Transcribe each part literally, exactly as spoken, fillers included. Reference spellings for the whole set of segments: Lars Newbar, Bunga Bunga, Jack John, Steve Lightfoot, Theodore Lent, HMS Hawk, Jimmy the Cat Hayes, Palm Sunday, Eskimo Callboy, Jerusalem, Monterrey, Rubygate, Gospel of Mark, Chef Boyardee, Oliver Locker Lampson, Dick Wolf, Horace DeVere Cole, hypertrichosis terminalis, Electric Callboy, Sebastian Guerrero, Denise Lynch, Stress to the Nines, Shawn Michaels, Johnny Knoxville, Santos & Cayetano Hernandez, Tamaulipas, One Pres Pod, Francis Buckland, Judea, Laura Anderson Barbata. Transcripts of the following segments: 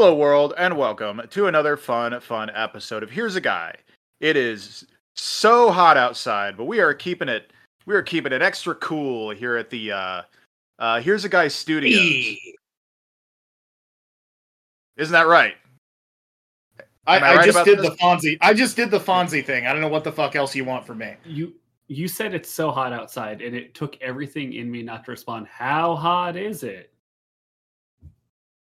Hello, world, and welcome to another fun, fun episode of Here's a Guy. It is so hot outside, but we are keeping it, we are keeping it extra cool here at the uh, uh, Here's a Guy Studios. Hey. Isn't that right? I, I, I right just did this? the Fonzie. I just did the Fonzie thing. I don't know what the fuck else you want from me. You you said it's so hot outside, and it took everything in me not to respond. How hot is it?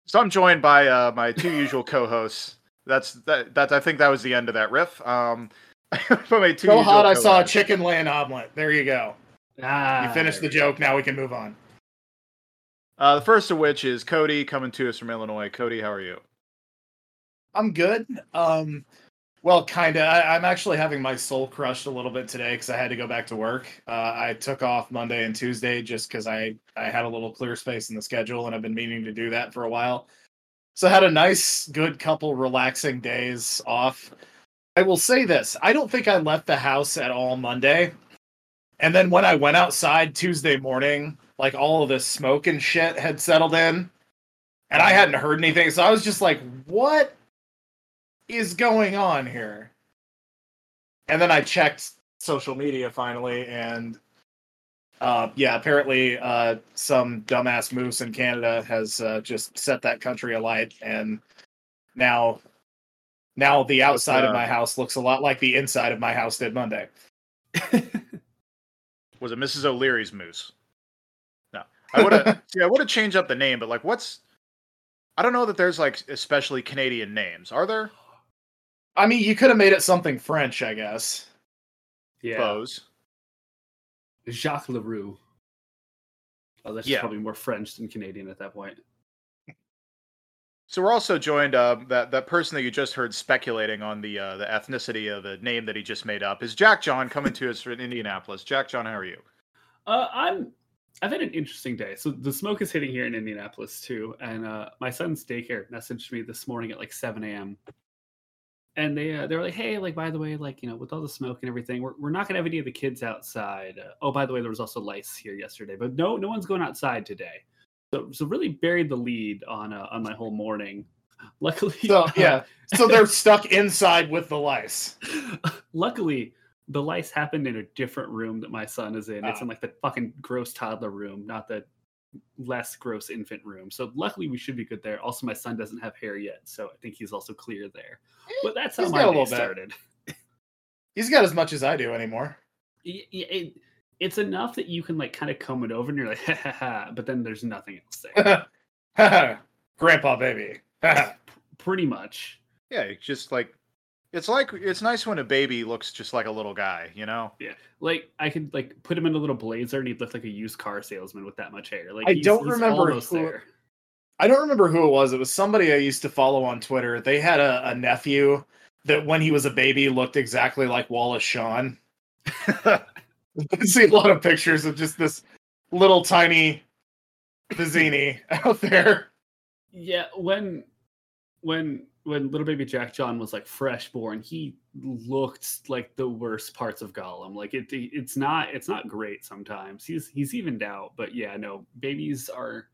So I'm joined by uh, my two usual co-hosts. That's that. That I think that was the end of that riff. Um, my two so hot, co-hosts. I saw a chicken land omelet. There you go. Ah, you finished the joke. Go. Now we can move on. Uh, the first of which is Cody coming to us from Illinois. Cody, how are you? I'm good. Um, well, kind of. I'm actually having my soul crushed a little bit today because I had to go back to work. Uh, I took off Monday and Tuesday just because I, I had a little clear space in the schedule, and I've been meaning to do that for a while. So I had a nice, good couple relaxing days off. I will say this. I don't think I left the house at all Monday. And then when I went outside Tuesday morning, like all of this smoke and shit had settled in, and I hadn't heard anything. So I was just like, what is going on here? And then I checked social media finally, and uh, yeah, apparently uh, some dumbass moose in Canada has uh, just set that country alight, and now, now the outside uh, of my house looks a lot like the inside of my house did Monday. Was it Missus O'Leary's moose? No, I would have. Yeah, I would have changed up the name, but like, what's? I don't know that there's like especially Canadian names. Are there? I mean, you could have made it something French, I guess. Yeah. Bose. Jacques Leroux. Oh, that's yeah. Probably more French than Canadian at that point. So we're also joined, uh, that, that person that you just heard speculating on the uh, the ethnicity of the name that he just made up is Jack John, coming to us from Indianapolis. Jack John, how are you? Uh, I'm... I've had an interesting day. So the smoke is hitting here in Indianapolis, too. And uh, my son's daycare messaged me this morning at like seven a.m. And they uh, they were like, hey, like, by the way, like, you know, with all the smoke and everything, we're we're not going to have any of the kids outside. Uh, oh, by the way, there was also lice here yesterday, but no, no one's going outside today. So so really buried the lead on uh, on my whole morning. Luckily, so, uh, yeah. So they're stuck inside with the lice. Luckily, the lice happened in a different room that my son is in. Ah. It's in like the fucking gross toddler room, not the less gross infant room. So luckily we should be good there. Also, my son doesn't have hair yet, so I think he's also clear there. But that's how he's my day started. He's got as much as I do anymore. It, it, it's enough that you can like kind of comb it over and you're like, ha ha ha, but then there's nothing else there. Ha ha. Grandpa baby. Pretty much. Yeah, it's just like, it's like, it's nice when a baby looks just like a little guy, you know? Yeah. Like, I could, like, put him in a little blazer and he'd look like a used car salesman with that much hair. Like, I he's, don't remember who, there. I don't remember who it was. It was somebody I used to follow on Twitter. They had a, a nephew that, when he was a baby, looked exactly like Wallace Shawn. I see a lot of pictures of just this little tiny Vizzini out there. Yeah, when... when... when little baby Jack John was like fresh born, he looked like the worst parts of Gollum. Like it, it's not, it's not great sometimes. He's, he's evened out, but yeah, no, babies are,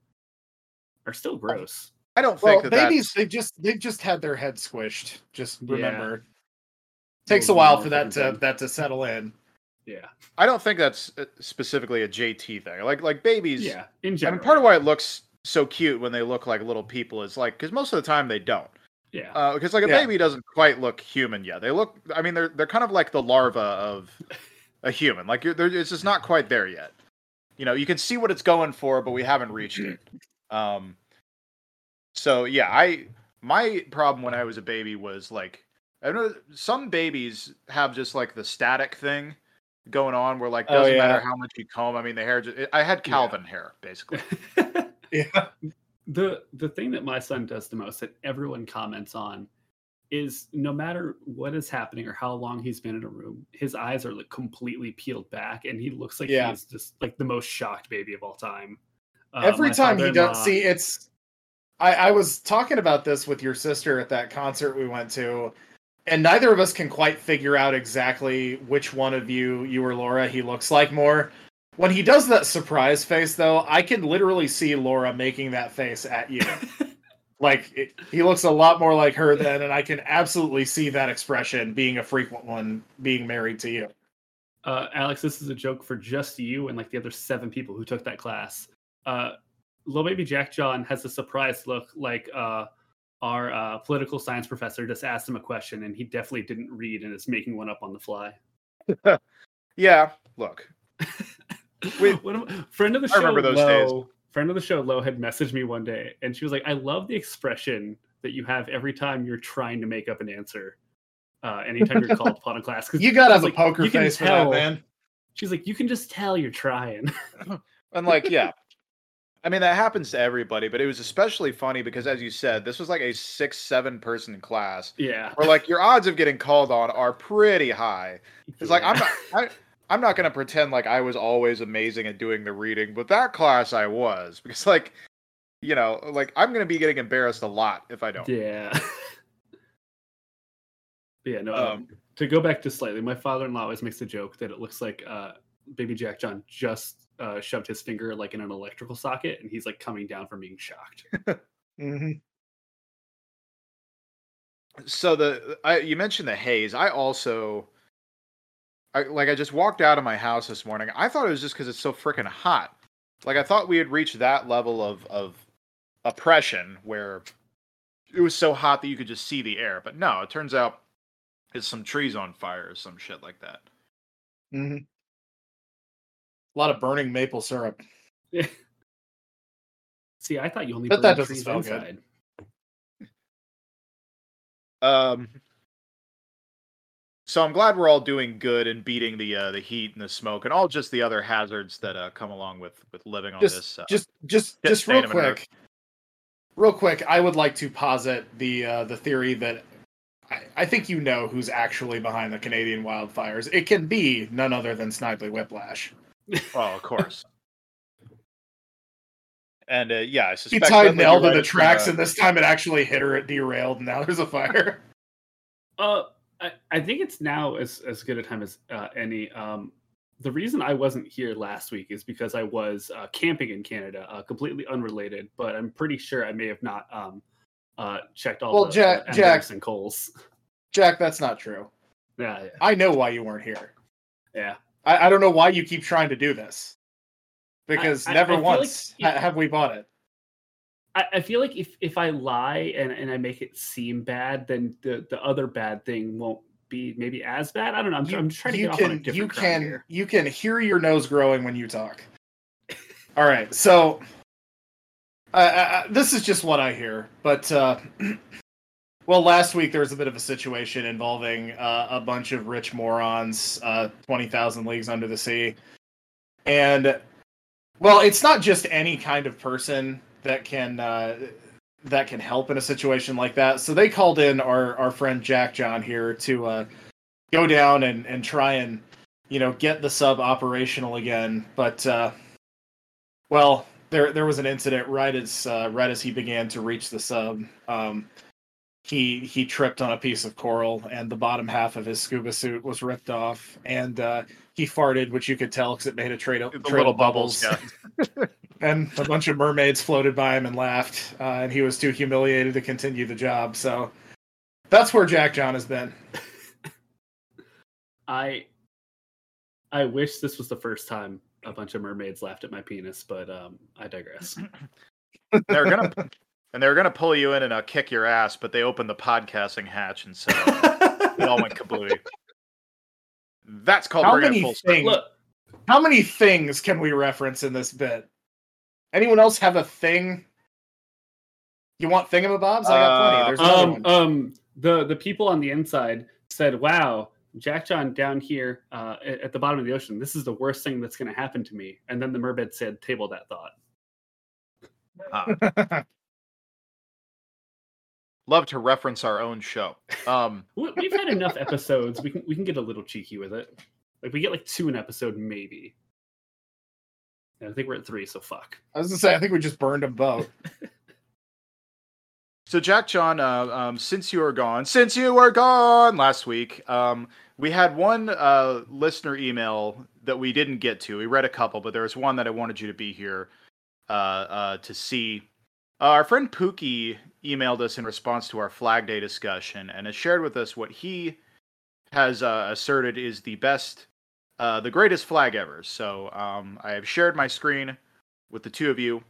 are still gross. I don't think well, that babies, that's... they just, they've just had their head squished. Just remember, yeah. Takes a while for that to, that to settle in. Yeah. I don't think that's specifically a J T thing. Like, like babies. Yeah. In general. I mean, part of why it looks so cute when they look like little people is like, cause most of the time they don't. Yeah, uh, because like a yeah. baby doesn't quite look human yet. They look, I mean, they're they're kind of like the larva of a human. Like you're, it's just not quite there yet. You know, you can see what it's going for, but we haven't reached it. Um, so yeah, I my problem when I was a baby was like, I know some babies have just like the static thing going on, where like doesn't oh, yeah. matter how much you comb. I mean, the hair. Just, I had Calvin yeah. hair basically. yeah. The the thing that my son does the most that everyone comments on is no matter what is happening or how long he's been in a room, his eyes are like completely peeled back, and he looks like yeah. he's just like the most shocked baby of all time. Uh, Every time he does, see, it's. I, I was talking about this with your sister at that concert we went to, and neither of us can quite figure out exactly which one of you, you or Laura, he looks like more. When he does that surprise face, though, I can literally see Laura making that face at you. Like, it, he looks a lot more like her then, and I can absolutely see that expression being a frequent one being married to you. Uh, Alex, this is a joke for just you and, like, the other seven people who took that class. Uh, Little Baby Jack John has a surprised look, like uh, our uh, political science professor just asked him a question, and he definitely didn't read and is making one up on the fly. Yeah, look. we, friend of the show, I remember those Lo, days. Friend of the show, Lo, had messaged me one day, and she was like, I love the expression that you have every time you're trying to make up an answer. Uh, anytime you're called upon in class. You got to have like, a poker face for that, man. She's like, you can just tell you're trying. And like, yeah. I mean, that happens to everybody, but it was especially funny because, as you said, this was like a six, seven person class. Yeah. Where like your odds of getting called on are pretty high. It's yeah. like, I'm not, I, I'm not going to pretend like I was always amazing at doing the reading, but that class I was. Because like, you know, like I'm going to be getting embarrassed a lot if I don't. Yeah. Yeah, no. Um, um, to go back just slightly, my father-in-law always makes the joke that it looks like uh, Baby Jack John just uh, shoved his finger like in an electrical socket, and he's like coming down from being shocked. Mm-hmm. So the I, you mentioned the haze. I also, I like I just walked out of my house this morning. I thought it was just because it's so freaking hot. Like I thought we had reached that level of of oppression where it was so hot that you could just see the air. But no, it turns out. Is some trees on fire or some shit like that. Mm-hmm. A lot of burning maple syrup. See, I thought you only but burned that trees inside. Good. Um, so I'm glad we're all doing good and beating the uh, the heat and the smoke and all just the other hazards that uh, come along with, with living on just, this. Uh, just, just, just real quick. Real quick, I would like to posit the uh, the theory that. I think you know who's actually behind the Canadian wildfires. It can be none other than Snidely Whiplash. Well, of course. And uh, yeah, I suspect he tied Nell to the tracks, uh... and this time it actually hit her. It derailed, and now there's a fire. Uh, I, I think it's now as as good a time as uh, any. Um, the reason I wasn't here last week is because I was uh, camping in Canada, uh, completely unrelated. But I'm pretty sure I may have not. Um, Uh, checked all well, the Jack, uh, Jack, and Coles. Jack, that's not true. Yeah, yeah, I know why you weren't here. Yeah, I, I don't know why you keep trying to do this. Because I, never I, I once like if, have we bought it. I, I feel like if, if I lie and, and I make it seem bad, then the, the other bad thing won't be maybe as bad. I don't know. I'm, you, I'm trying to get can, off on a different you can here. You can hear your nose growing when you talk. All right, so. Uh, I, this is just what I hear, but, uh, well, last week there was a bit of a situation involving uh, a bunch of rich morons, uh, twenty thousand Leagues Under the Sea. And, well, it's not just any kind of person that can uh, that can help in a situation like that. So they called in our, our friend Jack John here to uh, go down and, and try and, you know, get the sub operational again. But, uh, well... There, there was an incident right as uh, right as he began to reach the sub. Um, he he tripped on a piece of coral, and the bottom half of his scuba suit was ripped off. And uh, he farted, which you could tell because it made a trail trail of bubbles. bubbles And a bunch of mermaids floated by him and laughed. Uh, and he was too humiliated to continue the job. So that's where Jack John has been. I I wish this was the first time. A bunch of mermaids laughed at my penis, but um, I digress. They're gonna and they're gonna pull you in and uh, kick your ass, but they opened the podcasting hatch, and so it all went kablooey. That's called. How many full things? Look, how many things can we reference in this bit? Anyone else have a thing? You want thingamabobs? I got uh, plenty. There's um, one. um the the people on the inside said, "Wow. Jack John down here uh, at the bottom of the ocean. This is the worst thing that's going to happen to me." And then the mermaid said, "Table that thought." Uh, love to reference our own show. Um, We've had enough episodes. We can we can get a little cheeky with it. Like we get like two an episode, maybe. And I think we're at three, so fuck. I was going to say, I think we just burned them both. So Jack John, uh, um, since you were gone, since you were gone last week, um, we had one uh, listener email that we didn't get to. We read a couple, but there was one that I wanted you to be here uh, uh, to see. Uh, our friend Pookie emailed us in response to our Flag Day discussion and has shared with us what he has uh, asserted is the best, uh, the greatest flag ever. So um, I have shared my screen with the two of you,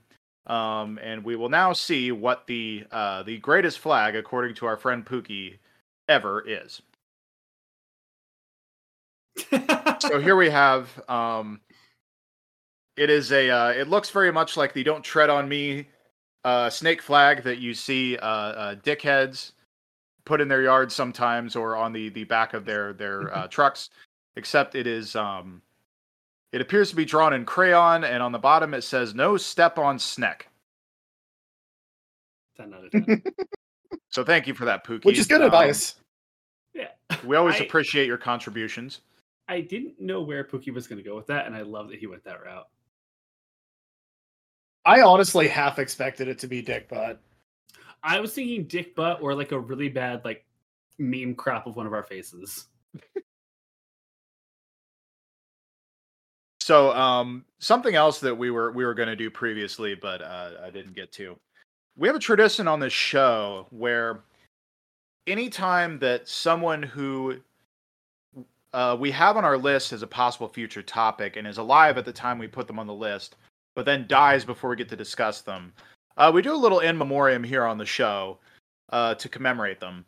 um, and we will now see what the uh, the greatest flag, according to our friend Pookie, ever is. So here we have. Um, it is a. Uh, it looks very much like the "Don't Tread on Me" uh, snake flag that you see uh, uh, dickheads put in their yards sometimes, or on the, the back of their their uh, trucks. Except it is. Um, it appears to be drawn in crayon, and on the bottom it says "No step on sneck." ten out of ten. So thank you for that, Pookie. Which is good um, advice. Yeah, we always I... appreciate your contributions. I didn't know where Pookie was going to go with that, and I love that he went that route. I honestly half expected it to be dick butt. I was thinking dick butt or like a really bad like meme crop of one of our faces. So um, something else that we were we were going to do previously, but uh, I didn't get to. We have a tradition on this show where anytime that someone who Uh, we have on our list as a possible future topic and is alive at the time we put them on the list, but then dies before we get to discuss them. Uh, we do a little in memoriam here on the show uh, to commemorate them.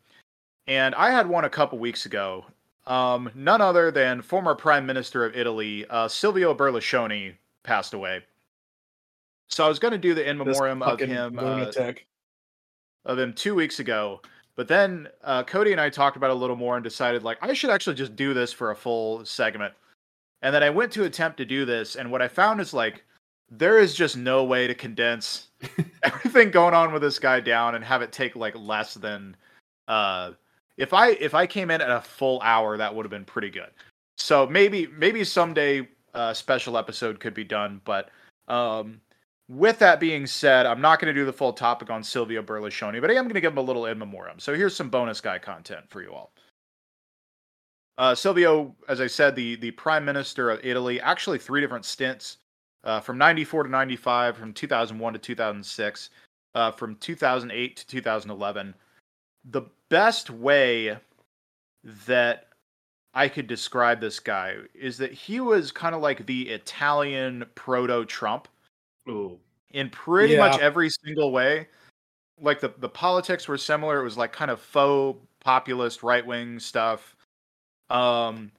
And I had one a couple weeks ago, um, none other than former Prime Minister of Italy, uh, Silvio Berlusconi, passed away. So I was going to do the in memoriam of him, uh, of him two weeks ago. But then uh, Cody and I talked about it a little more and decided, like, I should actually just do this for a full segment. And then I went to attempt to do this, and what I found is, like, there is just no way to condense everything going on with this guy down and have it take, like, less than... Uh, if I if I came in at a full hour, that would have been pretty good. So maybe, maybe someday a special episode could be done, but... Um, With that being said, I'm not going to do the full topic on Silvio Berlusconi, but I am going to give him a little in memoriam. So here's some bonus guy content for you all. Uh, Silvio, as I said, the, the Prime Minister of Italy, actually three different stints, uh, from ninety-four to ninety-five, from two thousand one to two thousand six, uh, from two thousand eight to two thousand eleven. The best way that I could describe this guy is that he was kind of like the Italian proto-Trump. Ooh. In pretty yeah. much every single way. Like the, the politics were similar. It was like kind of faux populist right wing stuff. Um,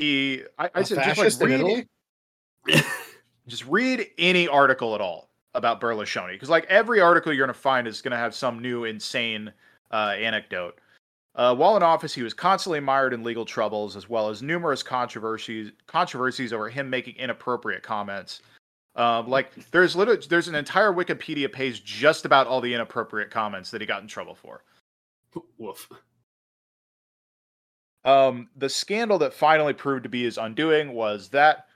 he I, I said just like read, just read any article at all about Berlusconi, because like every article you're gonna find is gonna have some new insane uh, anecdote. Uh, while in office, he was constantly mired in legal troubles as well as numerous controversies controversies over him making inappropriate comments. Uh, like there's literally there's an entire Wikipedia page just about all the inappropriate comments that he got in trouble for. Woof. Um, the scandal that finally proved to be his undoing was that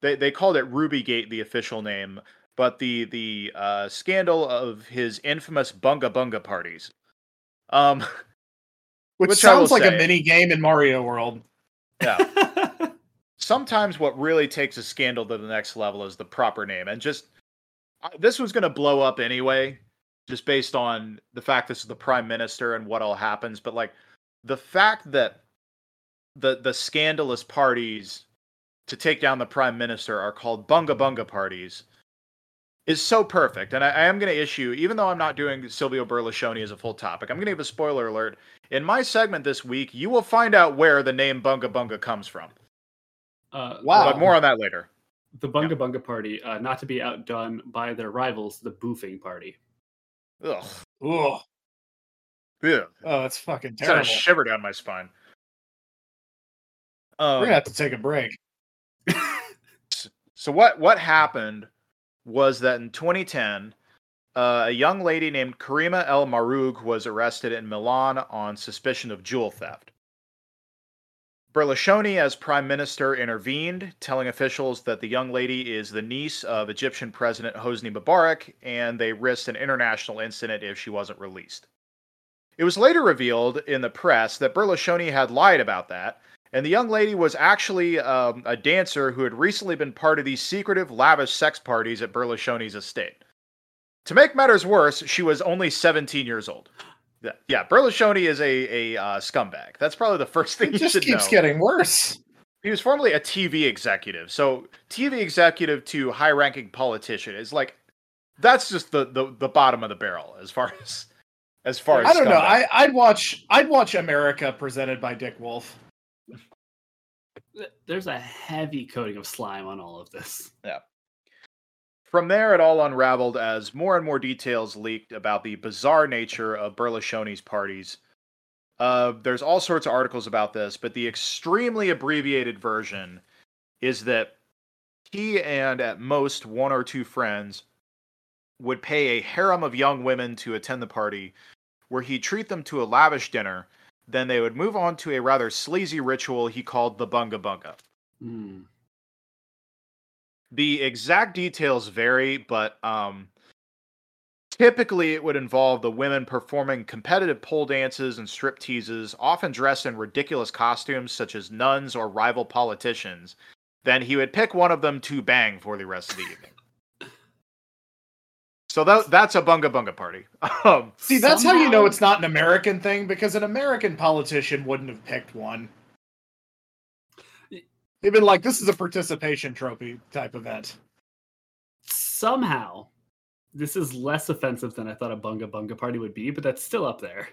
they they called it Rubygate, the official name, but the the uh, scandal of his infamous bunga bunga parties, um, which, which sounds like say, a mini game in Mario World. Yeah. Sometimes what really takes a scandal to the next level is the proper name. And just, this was going to blow up anyway, just based on the fact this is the prime minister and what all happens. But like the fact that the the scandalous parties to take down the prime minister are called bunga bunga parties is so perfect. And I, I am going to issue, even though I'm not doing Silvio Berlusconi as a full topic, I'm going to give a spoiler alert. In my segment this week, you will find out where the name bunga bunga comes from. Uh, wow! But more on that later. The Bunga yeah. Bunga Party, uh, not to be outdone by their rivals, the Boofing Party. Ugh! Ugh! Yeah. Oh, that's fucking terrible. It's got a shiver down my spine. Um, We're gonna have to take a break. So what? What happened was that in twenty ten, uh, a young lady named Karima El Maroug was arrested in Milan on suspicion of jewel theft. Berlusconi, as prime minister, intervened, telling officials that the young lady is the niece of Egyptian President Hosni Mubarak, and they risked an international incident if she wasn't released. It was later revealed in the press that Berlusconi had lied about that, and the young lady was actually um, a dancer who had recently been part of these secretive, lavish sex parties at Berlusconi's estate. To make matters worse, she was only seventeen years old. Yeah, yeah, Berlusconi is a, a uh, scumbag. That's probably the first thing it you just should keeps know. Getting worse. He was formerly a T V executive. So T V executive to high-ranking politician is like, that's just the, the, the bottom of the barrel as far as as far as I don't scumbag. know. I, I'd watch I'd watch America presented by Dick Wolf. There's a heavy coating of slime on all of this. Yeah. From there, it all unraveled as more and more details leaked about the bizarre nature of Berlusconi's parties. Uh, there's all sorts of articles about this, but the extremely abbreviated version is that he and at most one or two friends would pay a harem of young women to attend the party, where he'd treat them to a lavish dinner. Then they would move on to a rather sleazy ritual he called the Bunga Bunga. Mm. The exact details vary, but um, typically it would involve the women performing competitive pole dances and strip teases, often dressed in ridiculous costumes such as nuns or rival politicians. Then he would pick one of them to bang for the rest of the evening. So that, that's a bunga bunga party. Um, See, that's somehow... how you know it's not an American thing, because an American politician wouldn't have picked one. They've been like, this is a participation trophy type event. Somehow, this is less offensive than I thought a bunga bunga party would be, but that's still up there.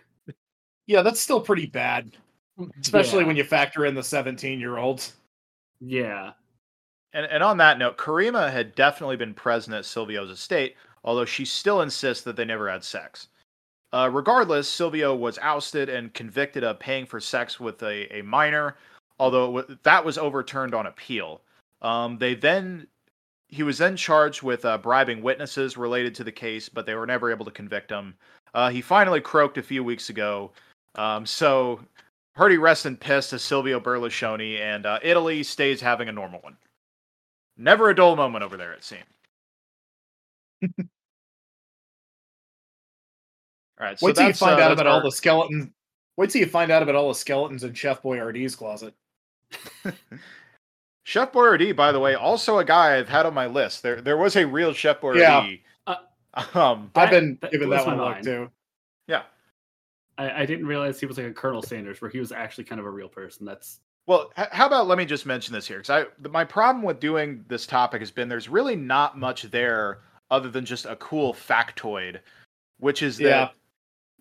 Yeah, that's still pretty bad, especially yeah. when you factor in the seventeen-year-olds. Yeah. And, and on that note, Karima had definitely been present at Silvio's estate, although she still insists that they never had sex. Uh, regardless, Silvio was ousted and convicted of paying for sex with a, a minor, although it w- that was overturned on appeal. Um, they then he was then charged with uh, bribing witnesses related to the case, but they were never able to convict him. Uh, he finally croaked a few weeks ago, um, so hearty rest and piss to Silvio Berlusconi, and uh, Italy stays having a normal one. Never a dull moment over there, it seemed. All right, so wait till you find uh, out about our... all the skeletons. Wait till you find out about all the skeletons in Chef Boyardee's closet. Chef Boyardee, by the way, also a guy I've had on my list. There, there was a real Chef Boyardee. Yeah. Uh, um, I've been that, giving that one a look too. Yeah, I, I didn't realize he was like a Colonel Sanders, where he was actually kind of a real person. That's well. H- how about let me just mention this here, because I my problem with doing this topic has been there's really not much there other than just a cool factoid, which is that yeah.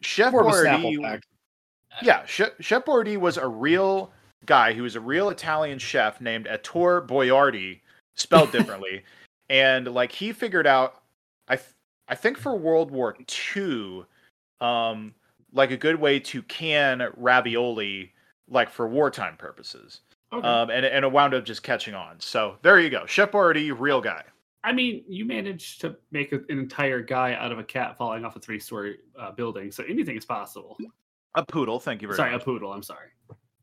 Chef Boyardee. Yeah, Chef Boyardee was a real guy. He was a real Italian chef named Ettore Boiardi, spelled differently. And like he figured out, I th- I think for World War Two, um, like a good way to can ravioli, like for wartime purposes. Okay. Um, and and it wound up just catching on. So there you go, Chef Boyardee, real guy. I mean, you managed to make an entire guy out of a cat falling off a three-story uh, building, so anything is possible. A poodle, thank you very sorry, much. Sorry, a poodle, I'm sorry.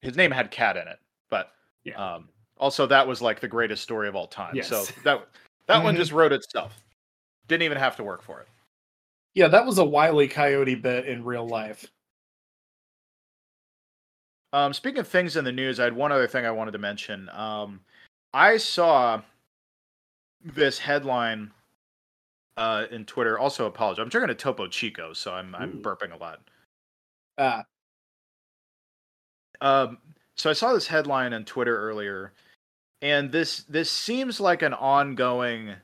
His name had cat in it, but yeah. um, also that was like the greatest story of all time. Yes. So that that mm-hmm. one just wrote itself. Didn't even have to work for it. Yeah, that was a Wile E. Coyote bit in real life. Um, speaking of things in the news, I had one other thing I wanted to mention. Um, I saw... this headline uh, in Twitter. Also, apologize. I'm drinking a Topo Chico, so I'm Ooh. I'm burping a lot. Ah. Um. So I saw this headline on Twitter earlier, and this this seems like an ongoing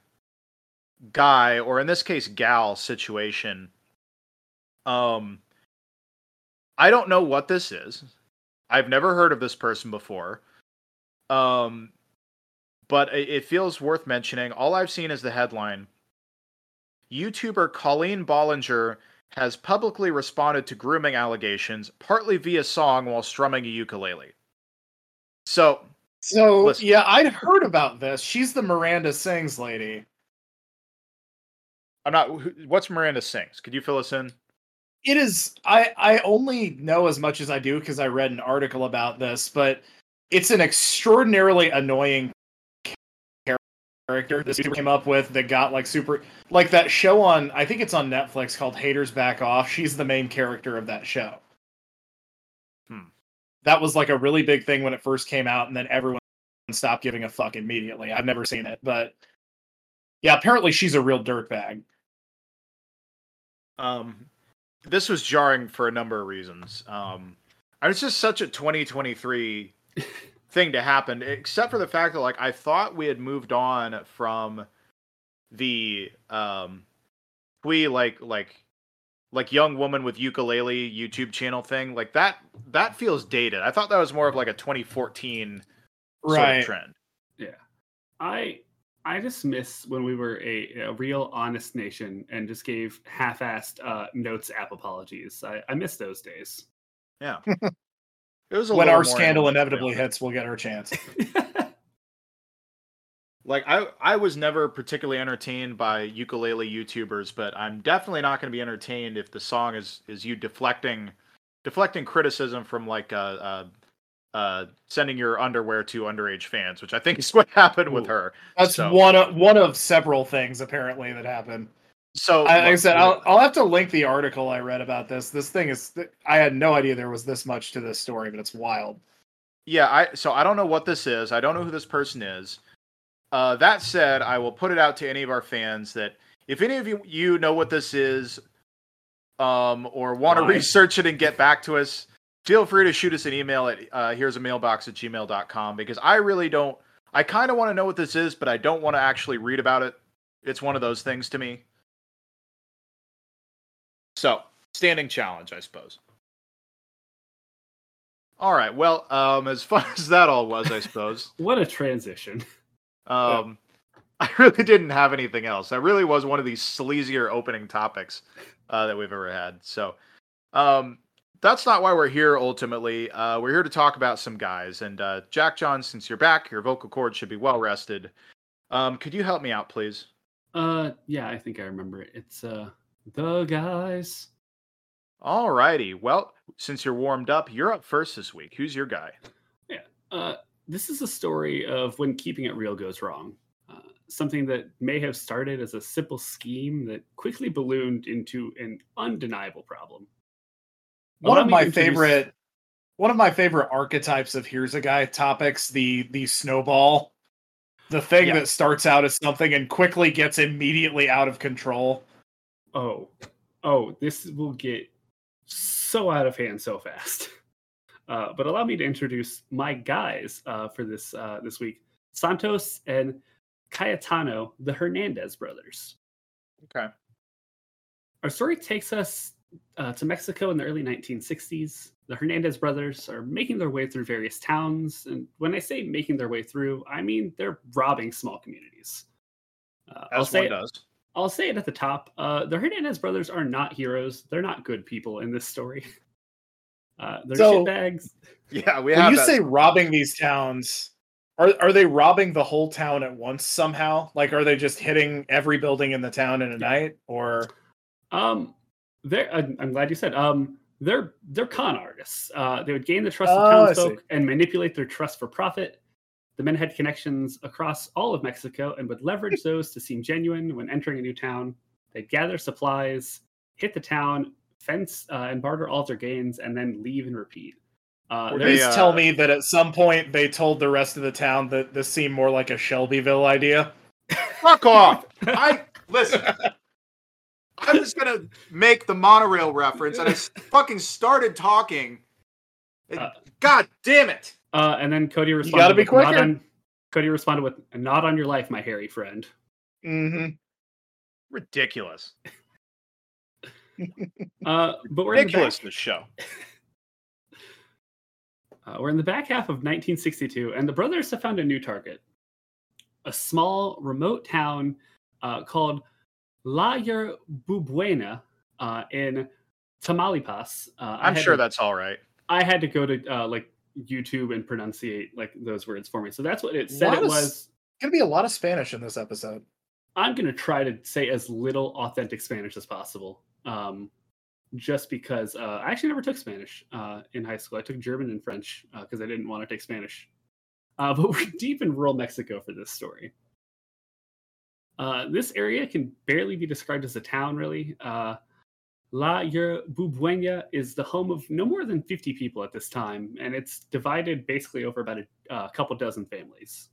guy, or in this case, gal situation. Um. I don't know what this is. I've never heard of this person before. Um. But it feels worth mentioning. All I've seen is the headline. YouTuber Colleen Ballinger has publicly responded to grooming allegations, partly via song while strumming a ukulele. So, so listen. Yeah, I'd heard about this. She's the Miranda Sings lady. I'm not. What's Miranda Sings? Could you fill us in? It is. I I only know as much as I do because I read an article about this, but it's an extraordinarily annoying character this came up with that got like super like that show on I think it's on Netflix called Haters Back Off. She's the main character of that show. Hmm. That was like a really big thing when it first came out, and then everyone stopped giving a fuck immediately. I've never seen it, but yeah, apparently she's a real dirtbag. Um, this was jarring for a number of reasons. Um, it's just such a twenty twenty-three thing to happen, except for the fact that, like, I thought we had moved on from the um, we like like like young woman with ukulele YouTube channel thing. Like that that feels dated. I thought that was more of like a twenty fourteen right. sort of trend. Yeah, I. I just miss when we were a, a real honest nation and just gave half-assed uh, notes app apologies. I, I miss those days. Yeah. It was a when our scandal inevitably hits, we'll get our chance. Like, I, I was never particularly entertained by ukulele YouTubers, but I'm definitely not going to be entertained if the song is is you deflecting deflecting criticism from, like, a... Uh, uh, Uh, sending your underwear to underage fans, which I think is what happened with her. That's so. one of one of several things apparently that happened. So, I, like I said, I'll I'll have to link the article I read about this. This thing is, I had no idea there was this much to this story, but it's wild. Yeah, I so I don't know what this is. I don't know who this person is. Uh, that said, I will put it out to any of our fans that if any of you you know what this is, um, or want to research it and get back to us. Feel free to shoot us an email at uh, here's a mailbox at gmail dot com because I really don't, I kind of want to know what this is, but I don't want to actually read about it. It's one of those things to me. So, standing challenge, I suppose. All right. Well, um, as fun as that all was, I suppose. What a transition. Um, yeah. I really didn't have anything else. That really was one of these sleazier opening topics uh, that we've ever had. So, um, that's not why we're here, ultimately. Uh, we're here to talk about some guys. And uh, Jack John, since you're back, your vocal cords should be well rested. Um, could you help me out, please? Uh, yeah, I think I remember it. It's uh, the guys. All righty. Well, since you're warmed up, you're up first this week. Who's your guy? Yeah. Uh, this is a story of when keeping it real goes wrong. Uh, something that may have started as a simple scheme that quickly ballooned into an undeniable problem. One of my introduce... favorite, one of my favorite archetypes of here's a guy topics, the the snowball, the thing yeah. that starts out as something and quickly gets immediately out of control. Oh, oh, this will get so out of hand so fast. Uh, but allow me to introduce my guys uh, for this uh, this week: Santos and Cayetano, the Hernandez brothers. Okay. Our story takes us. Uh, to Mexico in the early nineteen sixties, the Hernandez brothers are making their way through various towns. And when I say making their way through, I mean they're robbing small communities. Uh, I'll say it, does. I'll say it at the top. Uh, the Hernandez brothers are not heroes. They're not good people in this story. Uh, they're so, shitbags. Yeah, we have. When you that. say robbing these towns, are are they robbing the whole town at once somehow? Like, are they just hitting every building in the town in a yeah. night? Or... um. They're, I'm glad you said um, they're they're con artists. Uh, they would gain the trust oh, of townsfolk and manipulate their trust for profit. The men had connections across all of Mexico and would leverage those to seem genuine when entering a new town. They'd gather supplies, hit the town, fence, uh, and barter all their gains, and then leave and repeat. Uh, Please uh, tell me that at some point they told the rest of the town that this seemed more like a Shelbyville idea. Fuck off! I listen. I'm just going to make the monorail reference, and I fucking started talking. Uh, God damn it. Uh, and then Cody responded. You got to be quicker. On, Cody responded with, "Not on your life, my hairy friend." Mm-hmm. Ridiculous. uh, but we're Ridiculous, in the back... this show. uh, we're in the back half of nineteen sixty-two, and the brothers have found a new target. A small, remote town uh, called... La Yerbabuena uh, in Tamaulipas. Uh, I'm sure to, that's all right. I had to go to uh, like YouTube and pronunciate like those words for me. So that's what it said it of, was. Going to be a lot of Spanish in this episode. I'm going to try to say as little authentic Spanish as possible. Um, just because uh, I actually never took Spanish uh, in high school. I took German and French because uh, I didn't want to take Spanish. Uh, but we're deep in rural Mexico for this story. Uh, this area can barely be described as a town, really. Uh, La Yerbabuena is the home of no more than fifty people at this time, and it's divided basically over about a uh, couple dozen families.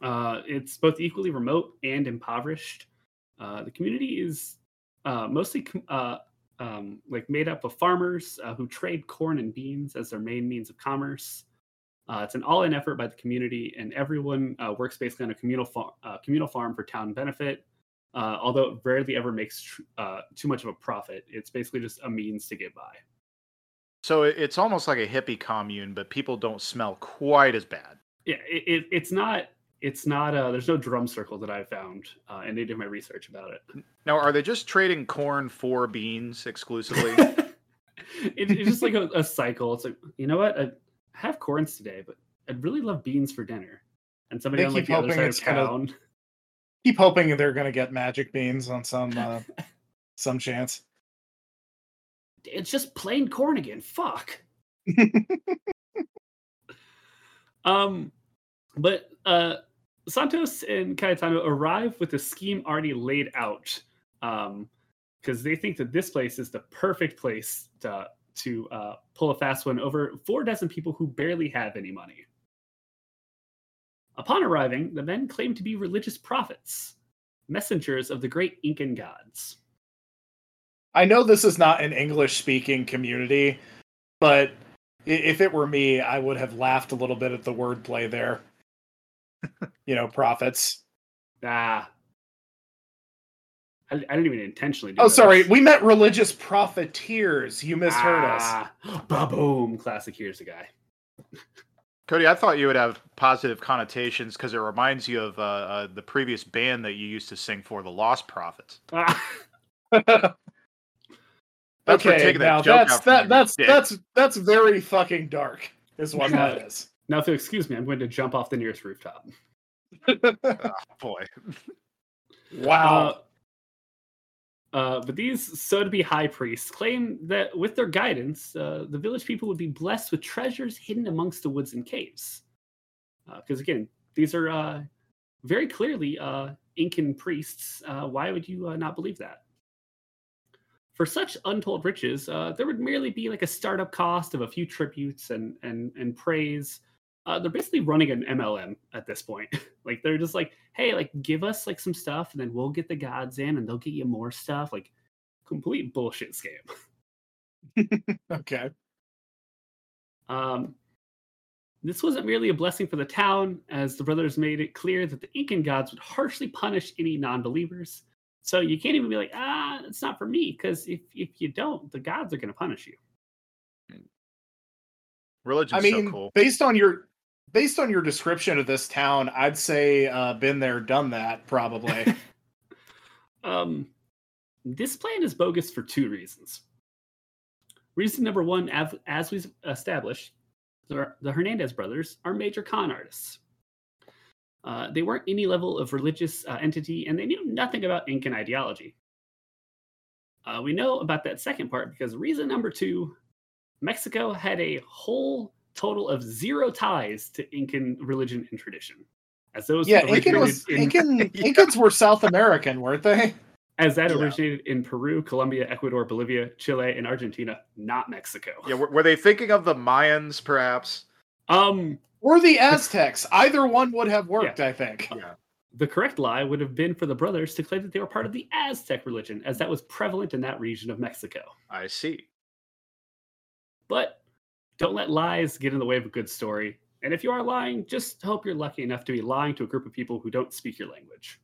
Uh, it's both equally remote and impoverished. Uh, the community is uh, mostly uh, um, like made up of farmers uh, who trade corn and beans as their main means of commerce. Uh, it's an all-in effort by the community, and everyone uh, works basically on a communal, far- uh, communal farm for town benefit, uh, although it rarely ever makes tr- uh, too much of a profit. It's basically just a means to get by. So it's almost like a hippie commune, but people don't smell quite as bad. Yeah, it, it, it's not... It's not, uh, there's no drum circle that I found, uh, and they did my research about it. Now, are they just trading corn for beans exclusively? it, it's just like a, a cycle. It's like, you know what? I have corns today, but I'd really love beans for dinner. And somebody on like, the other side of town. Gonna, keep hoping they're going to get magic beans on some, uh, some chance. It's just plain corn again. Fuck. um, but, uh, Santos and Cayetano arrive with a scheme already laid out um, because they think that this place is the perfect place to, to uh, pull a fast one over four dozen people who barely have any money. Upon arriving, the men claim to be religious prophets, messengers of the great Incan gods. I know this is not an English-speaking community, but if it were me, I would have laughed a little bit at the wordplay there. You know, prophets. Ah. I, I didn't even intentionally do Oh, that. sorry. We met religious profiteers. You misheard ah. us. Ba-boom. Classic. Here's the guy. Cody, I thought you would have positive connotations because it reminds you of uh, uh, the previous band that you used to sing for, the Lost Prophets. Ah. That's okay, now that that's, that, that's, that's, that's very fucking dark is what that is. Now, if you'll excuse me, I'm going to jump off the nearest rooftop. Oh, boy. Wow. Uh, uh, but these so-to-be high priests claim that with their guidance, uh, the village people would be blessed with treasures hidden amongst the woods and caves. Because, uh, again, these are uh, very clearly uh, Incan priests. Uh, why would you uh, not believe that? For such untold riches, uh, there would merely be like a startup cost of a few tributes and and and praise. Uh, they're basically running an M L M at this point. Like, they're just like, hey, like, give us, like, some stuff, and then we'll get the gods in, and they'll get you more stuff. Like, complete bullshit scam. Okay. Um, this wasn't merely a blessing for the town, as the brothers made it clear that the Incan gods would harshly punish any non-believers. So you can't even be like, ah, it's not for me, because if, if you don't, the gods are going to punish you. Religion's I mean, so cool. Based on your... Based on your description of this town, I'd say uh, been there, done that, probably. um, this plan is bogus for two reasons. Reason number one, as we established, the Hernandez brothers are major con artists. Uh, they weren't any level of religious uh, entity, and they knew nothing about Incan ideology. Uh, we know about that second part because reason number two, Mexico had a whole... total of zero ties to Incan religion and tradition. As those yeah, Incan was, in, Incan, yeah. Incans were South American, weren't they? As that yeah. originated in Peru, Colombia, Ecuador, Bolivia, Chile, and Argentina, not Mexico. Yeah, were, were they thinking of the Mayans, perhaps? Um, or the Aztecs. Either one would have worked, yeah. I think. Yeah. The correct lie would have been for the brothers to claim that they were part of the Aztec religion, as that was prevalent in that region of Mexico. I see. But don't let lies get in the way of a good story. And if you are lying, just hope you're lucky enough to be lying to a group of people who don't speak your language.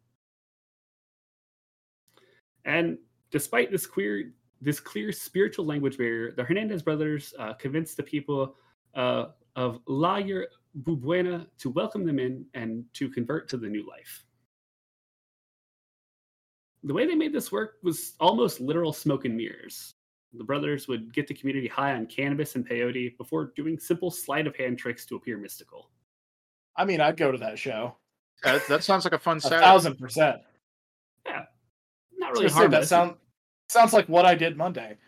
And despite this queer, this clear spiritual language barrier, the Hernandez brothers uh, convinced the people uh, of La Yerbabuena to welcome them in and to convert to the new life. The way they made this work was almost literal smoke and mirrors. The brothers would get the community high on cannabis and peyote before doing simple sleight-of-hand tricks to appear mystical. I mean, I'd go to that show. That, that sounds like a fun Saturday. A thousand percent. Yeah. Not really harmful. That sound, sounds like what I did Monday.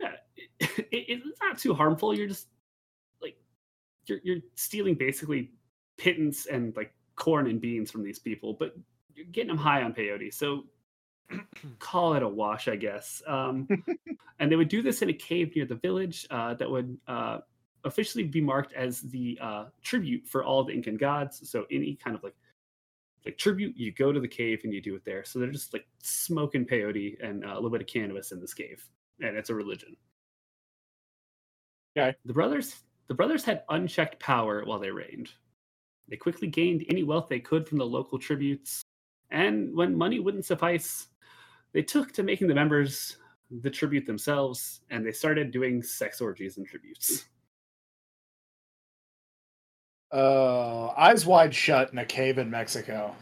Yeah. It, it, it's not too harmful. You're just, like, you're, you're stealing basically pittance and, like, corn and beans from these people, but you're getting them high on peyote, so... call it a wash, I guess. Um, and they would do this in a cave near the village uh, that would uh, officially be marked as the uh, tribute for all the Incan gods. So any kind of like like tribute, you go to the cave and you do it there. So they're just like smoking peyote and uh, a little bit of cannabis in this cave, and it's a religion. Okay. The brothers, the brothers had unchecked power while they reigned. They quickly gained any wealth they could from the local tributes, and when money wouldn't suffice, they took to making the members the tribute themselves, and they started doing sex orgies and tributes. Uh, eyes wide shut in a cave in Mexico.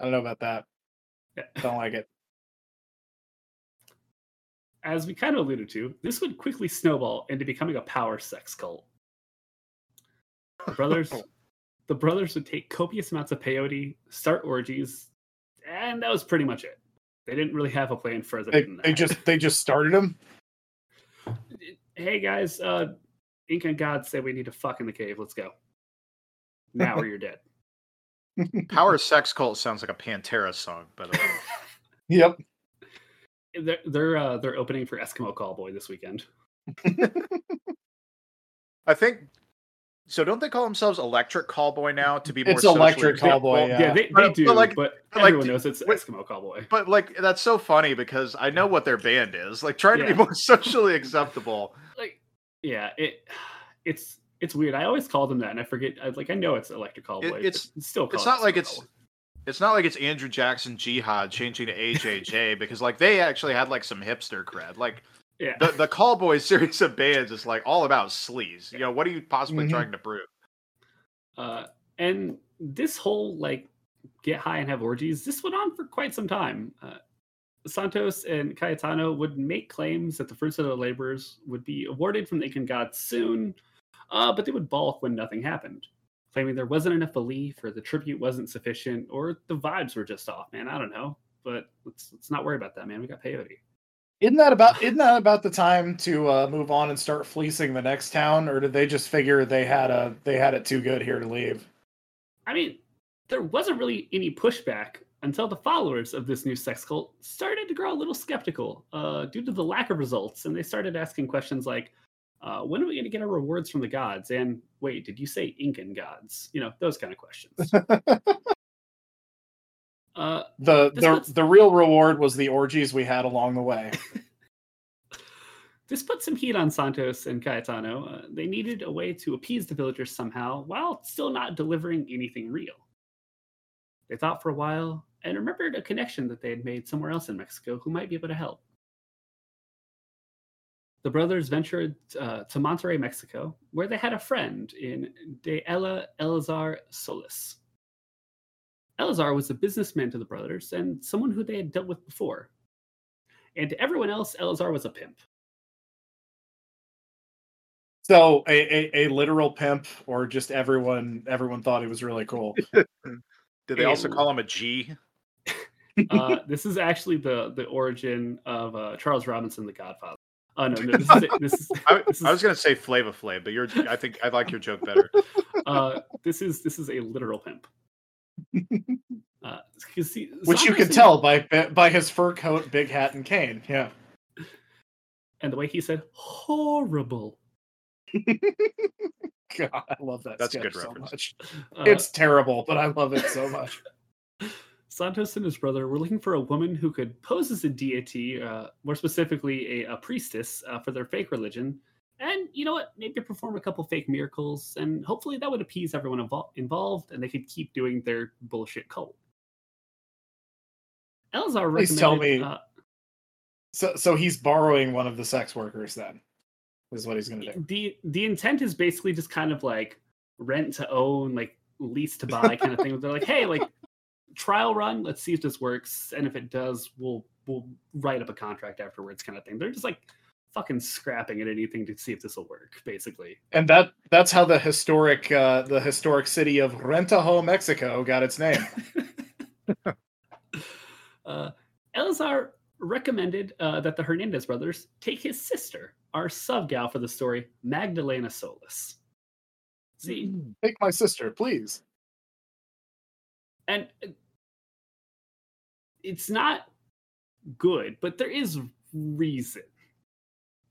I don't know about that. Yeah. Don't like it. As we kind of alluded to, this would quickly snowball into becoming a power sex cult. The brothers, the brothers would take copious amounts of peyote, start orgies, and that was pretty much it. They didn't really have a plan further they, than that. They just they just started them? Hey guys, uh, Incan gods say we need to fuck in the cave. Let's go. Now or you're dead. Power sex cult sounds like a Pantera song, by the way. Yep. They're they're, uh, they're opening for Eskimo Callboy this weekend. I think so. Don't they call themselves Electric Callboy now to be more? It's Electric Callboy. Yeah, yeah they, they do. But, like, but everyone like, knows it's Eskimo Callboy. But like that's so funny because I know what their band is. Like trying yeah. to be more socially acceptable. Like yeah, it it's it's weird. I always call them that, and I forget. I, like I know it's Electric Callboy. It, it's still. It's not it like it's. Callboy. It's not like it's Andrew Jackson Jihad changing to A J J because like they actually had like some hipster cred. Like yeah. the the Callboy series of bands is like all about sleaze. You know, what are you possibly mm-hmm. trying to prove? Uh, and this whole like get high and have orgies, this went on for quite some time. Uh, Santos and Cayetano would make claims that the fruits of their labors would be awarded from the Incan gods soon, uh, but they would balk when nothing happened. Claiming there wasn't enough belief, or the tribute wasn't sufficient, or the vibes were just off, man. I don't know, but let's let's not worry about that, man. We got peyote. Isn't that about isn't that about the time to uh, move on and start fleecing the next town, or did they just figure they had a they had it too good here to leave? I mean, there wasn't really any pushback until the followers of this new sex cult started to grow a little skeptical uh, due to the lack of results, and they started asking questions like, Uh, when are we going to get our rewards from the gods? And wait, did you say Incan gods? You know, those kind of questions. uh, the the puts... the real reward was the orgies we had along the way. This put some heat on Santos and Cayetano. Uh, they needed a way to appease the villagers somehow while still not delivering anything real. They thought for a while and remembered a connection that they had made somewhere else in Mexico who might be able to help. The brothers ventured uh, to Monterrey, Mexico, where they had a friend in De Ella Eleazar Solis. Eleazar was a businessman to the brothers and someone who they had dealt with before. And to everyone else, Eleazar was a pimp. So a, a, a literal pimp, or just everyone everyone thought he was really cool. Did they and, also call him a G? uh, this is actually the, the origin of uh, Charles Robinson, the Godfather. Oh no! no this is, this is, I, this is, I was gonna say Flava Flav, but you're. I think I like your joke better. Uh, this is this is a literal pimp. Uh, see, Which you can tell by by his fur coat, big hat, and cane. Yeah. And the way he said "horrible." God, I love that. That's a good so reference. Much. Uh, it's terrible, but I love it so much. Santos and his brother were looking for a woman who could pose as a deity, uh, more specifically a, a priestess, uh, for their fake religion. And, you know what, maybe perform a couple fake miracles, and hopefully that would appease everyone invo- involved, and they could keep doing their bullshit cult. Eleazar recommended... Please tell me. Uh, so, so he's borrowing one of the sex workers, then, is what he's going to do. The, the intent is basically just kind of like rent to own, like lease to buy kind of thing. They're like, hey, like, trial run, let's see if this works, and if it does, we'll we'll write up a contract afterwards kind of thing. They're just like fucking scrapping at anything to see if this will work, basically. And that that's how the historic uh the historic city of Rentajo, Mexico got its name. uh Eleazar recommended uh that the Hernandez brothers take his sister, our sub gal for the story, Magdalena Solis. See, take my sister, please. And it's not good, but there is reason.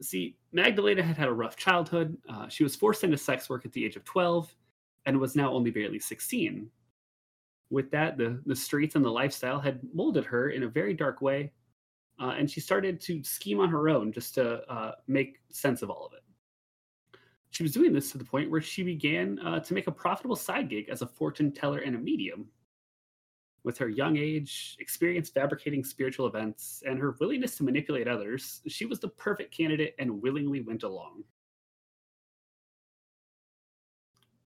See, Magdalena had had a rough childhood. Uh, she was forced into sex work at the age of twelve, and was now only barely sixteen. With that, the, the streets and the lifestyle had molded her in a very dark way, uh, and she started to scheme on her own just to uh, make sense of all of it. She was doing this to the point where she began uh, to make a profitable side gig as a fortune teller and a medium. With her young age, experience fabricating spiritual events, and her willingness to manipulate others, she was the perfect candidate and willingly went along.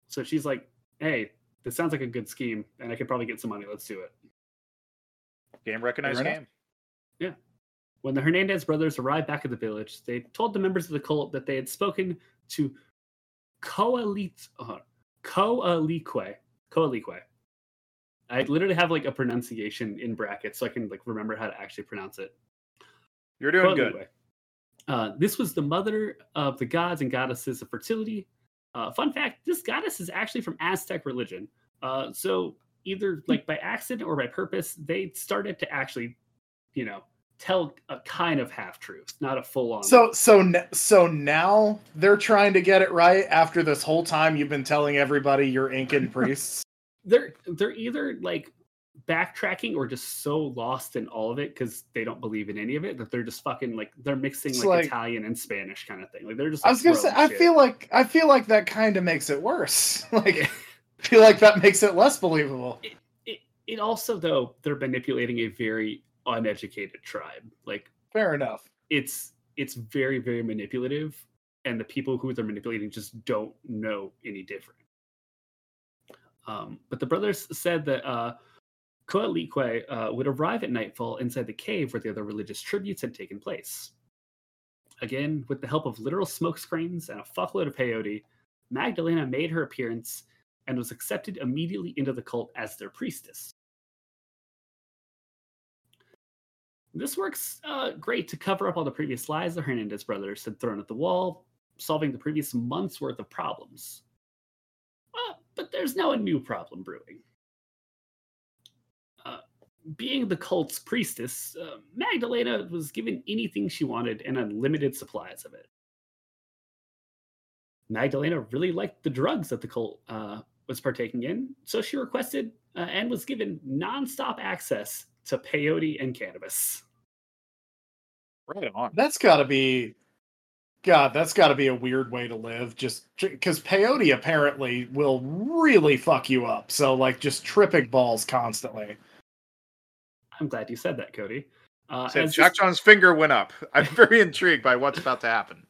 So she's like, hey, this sounds like a good scheme, and I could probably get some money. Let's do it. Game recognized game. Yeah. When the Hernandez brothers arrived back at the village, they told the members of the cult that they had spoken to Coalique. Uh, Coalique. Coalique. I literally have like a pronunciation in brackets so I can like remember how to actually pronounce it. You're doing Coatlicue. Good. Uh, this was the mother of the gods and goddesses of fertility. Uh, fun fact, this goddess is actually from Aztec religion. Uh, so either like by accident or by purpose, they started to actually, you know, tell a kind of half-truth, not a full-on. So so, n- so now they're trying to get it right after this whole time you've been telling everybody you're Incan priests? They're they're either like backtracking or just so lost in all of it because they don't believe in any of it that they're just fucking like they're mixing like, like Italian and Spanish kind of thing. Like they're just. Like, I was gonna say I shit. feel like I feel like that kind of makes it worse. Like I feel like that makes it less believable. It, it it also though they're manipulating a very uneducated tribe. Like fair enough. It's it's very very manipulative, and the people who they're manipulating just don't know any different. Um, but the brothers said that uh, Coatlicue uh, would arrive at nightfall inside the cave where the other religious tributes had taken place. Again, with the help of literal smoke screens and a fuckload of peyote, Magdalena made her appearance and was accepted immediately into the cult as their priestess. This works uh, great to cover up all the previous lies the Hernandez brothers had thrown at the wall, solving the previous month's worth of problems. But there's now a new problem brewing. Uh, being the cult's priestess, uh, Magdalena was given anything she wanted and unlimited supplies of it. Magdalena really liked the drugs that the cult uh, was partaking in, so she requested uh, and was given nonstop access to peyote and cannabis. Right on. That's gotta be... God, that's got to be a weird way to live, just because peyote apparently will really fuck you up. So, like, just tripping balls constantly. I'm glad you said that, Cody. Uh, said Jack this... John's finger went up. I'm very intrigued by what's about to happen.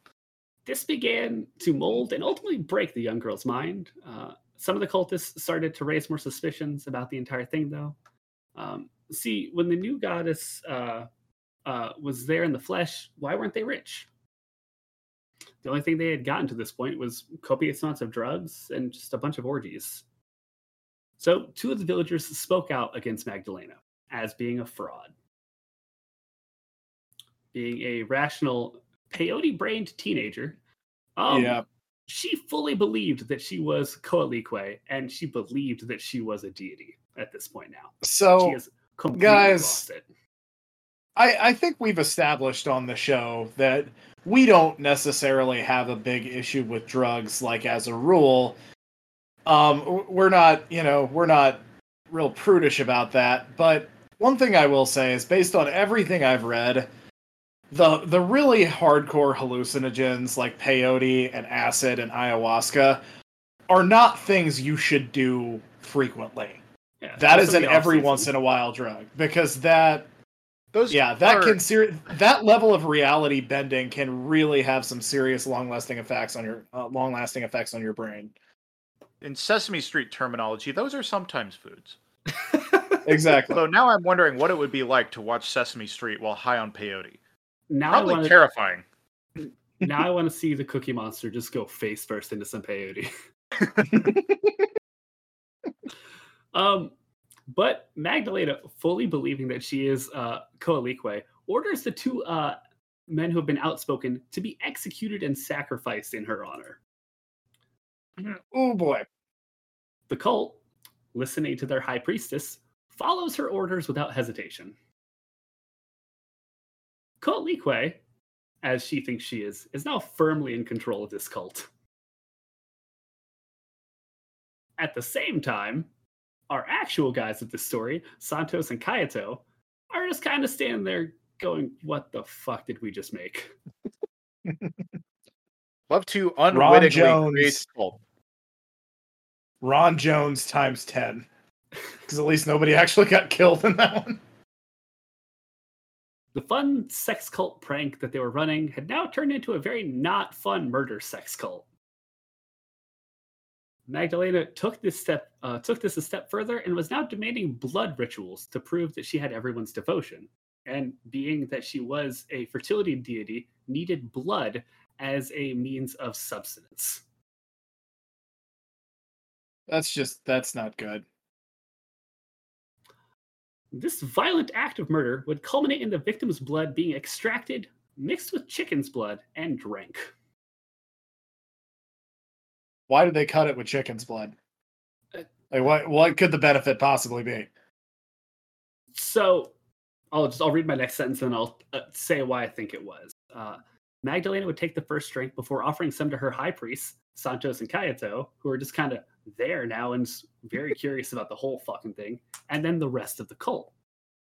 This began to mold and ultimately break the young girl's mind. Uh, some of the cultists started to raise more suspicions about the entire thing, though. Um, see, when the new goddess uh, uh, was there in the flesh, why weren't they rich? The only thing they had gotten to this point was copious amounts of drugs and just a bunch of orgies. So two of the villagers spoke out against Magdalena as being a fraud. Being a rational, peyote-brained teenager, um, yeah. she fully believed that she was Coatlicue, and she believed that she was a deity at this point now. So, she has completely guys... lost it. I, I think we've established on the show that we don't necessarily have a big issue with drugs, like as a rule. Um, we're not, you know, we're not real prudish about that. But one thing I will say is, based on everything I've read, the the really hardcore hallucinogens like peyote and acid and ayahuasca are not things you should do frequently. Yeah, that is an every once in a while drug, because that. Those yeah, that are... can ser- that level of reality bending can really have some serious long-lasting effects on your uh, long-lasting effects on your brain. In Sesame Street terminology, those are sometimes foods. Exactly. So now I'm wondering what it would be like to watch Sesame Street while high on peyote. Now Probably I wanna... terrifying. Now I want to see the Cookie Monster just go face first into some peyote. um. But Magdalena, fully believing that she is uh, Coatlicue, orders the two uh, men who have been outspoken to be executed and sacrificed in her honor. Oh boy. The cult, listening to their high priestess, follows her orders without hesitation. Coatlicue, as she thinks she is, is now firmly in control of this cult. At the same time, our actual guys of this story, Santos and Cayetano, are just kind of standing there going, what the fuck did we just make? Love to unwittingly create pulp. Ron Jones times ten. Because at least nobody actually got killed in that one. The fun sex cult prank that they were running had now turned into a very not fun murder sex cult. Magdalena took this step, uh, took this a step further and was now demanding blood rituals to prove that she had everyone's devotion. And being that she was a fertility deity, needed blood as a means of subsistence. That's just, that's not good. This violent act of murder would culminate in the victim's blood being extracted, mixed with chicken's blood, and drank. Why did they cut it with chicken's blood? Like, what what could the benefit possibly be? So, I'll just I'll read my next sentence and I'll uh, say why I think it was. Uh, Magdalena would take the first drink before offering some to her high priests, Santos and Cayetano, who are just kind of there now and very curious about the whole fucking thing, and then the rest of the cult.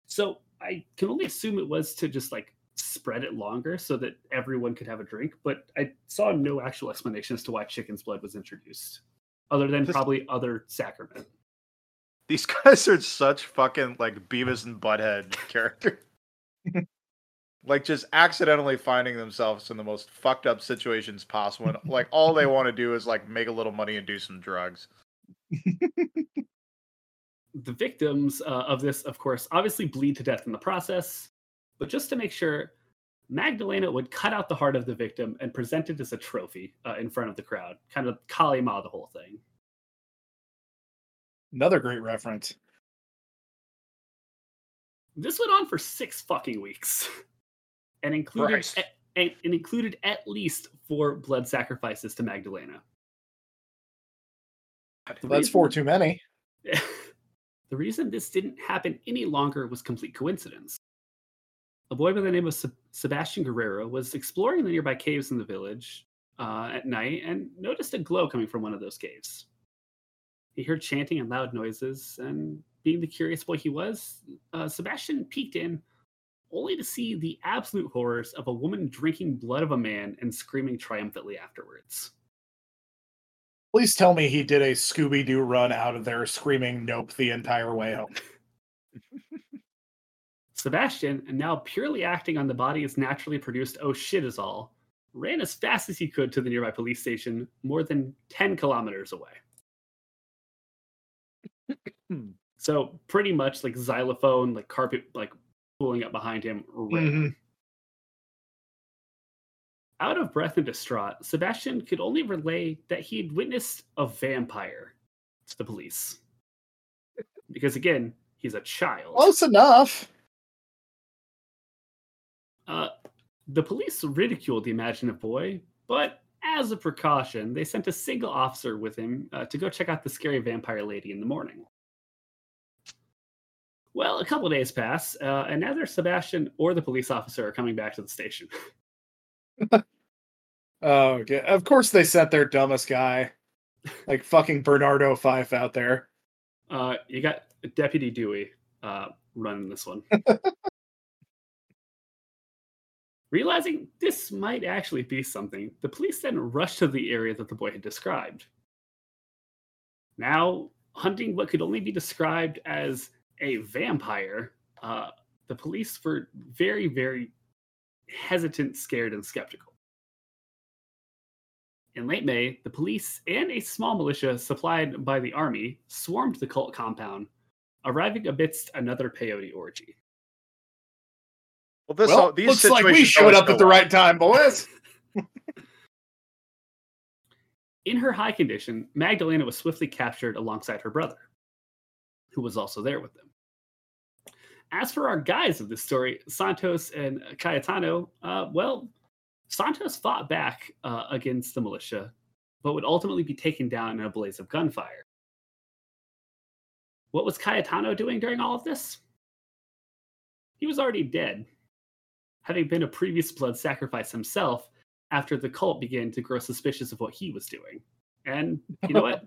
So I can only assume it was to just like spread it longer so that everyone could have a drink, but I saw no actual explanation as to why chicken's blood was introduced, other than this, probably other sacrament. These guys are such fucking like Beavis and Butthead character. Like just accidentally finding themselves in the most fucked up situations possible. And like all they want to do is like make a little money and do some drugs. The victims uh, of this, of course, obviously bleed to death in the process. But just to make sure, Magdalena would cut out the heart of the victim and present it as a trophy uh, in front of the crowd. Kind of Kali Ma the whole thing. Another great reference. This went on for six fucking weeks. And included, at, and included at least four blood sacrifices to Magdalena. The That's reason, four too many. The reason this didn't happen any longer was complete coincidence. A boy by the name of Se- Sebastian Guerrero was exploring the nearby caves in the village uh, at night and noticed a glow coming from one of those caves. He heard chanting and loud noises, and being the curious boy he was, uh, Sebastian peeked in, only to see the absolute horrors of a woman drinking blood of a man and screaming triumphantly afterwards. Please tell me he did a Scooby-Doo run out of there screaming nope the entire way home. Sebastian, now purely acting on the body's naturally produced oh shit is all, ran as fast as he could to the nearby police station, more than ten kilometers away. So pretty much like xylophone, like carpet, like pulling up behind him. Right. Mm-hmm. Out of breath and distraught, Sebastian could only relay that he had witnessed a vampire to the police. Because again, he's a child. Close enough. Uh, the police ridiculed the imaginative boy, but as a precaution, they sent a single officer with him uh, to go check out the scary vampire lady in the morning. Well, a couple of days pass, uh, and neither Sebastian or the police officer are coming back to the station. Oh, okay. Of course they sent their dumbest guy, like fucking Bernardo Fife out there. Uh, you got Deputy Dewey uh, running this one. Realizing this might actually be something, the police then rushed to the area that the boy had described. Now, hunting what could only be described as a vampire, uh, the police were very, very hesitant, scared, and skeptical. In late May, the police and a small militia supplied by the army swarmed the cult compound, arriving amidst another peyote orgy. Well, this well, all, these looks situations like we showed up at the right time, boys. In her high condition, Magdalena was swiftly captured alongside her brother, who was also there with them. As for our guys of this story, Santos and Cayetano, uh, well, Santos fought back uh, against the militia, but would ultimately be taken down in a blaze of gunfire. What was Cayetano doing during all of this? He was already dead, having been a previous blood sacrifice himself after the cult began to grow suspicious of what he was doing. And you know what?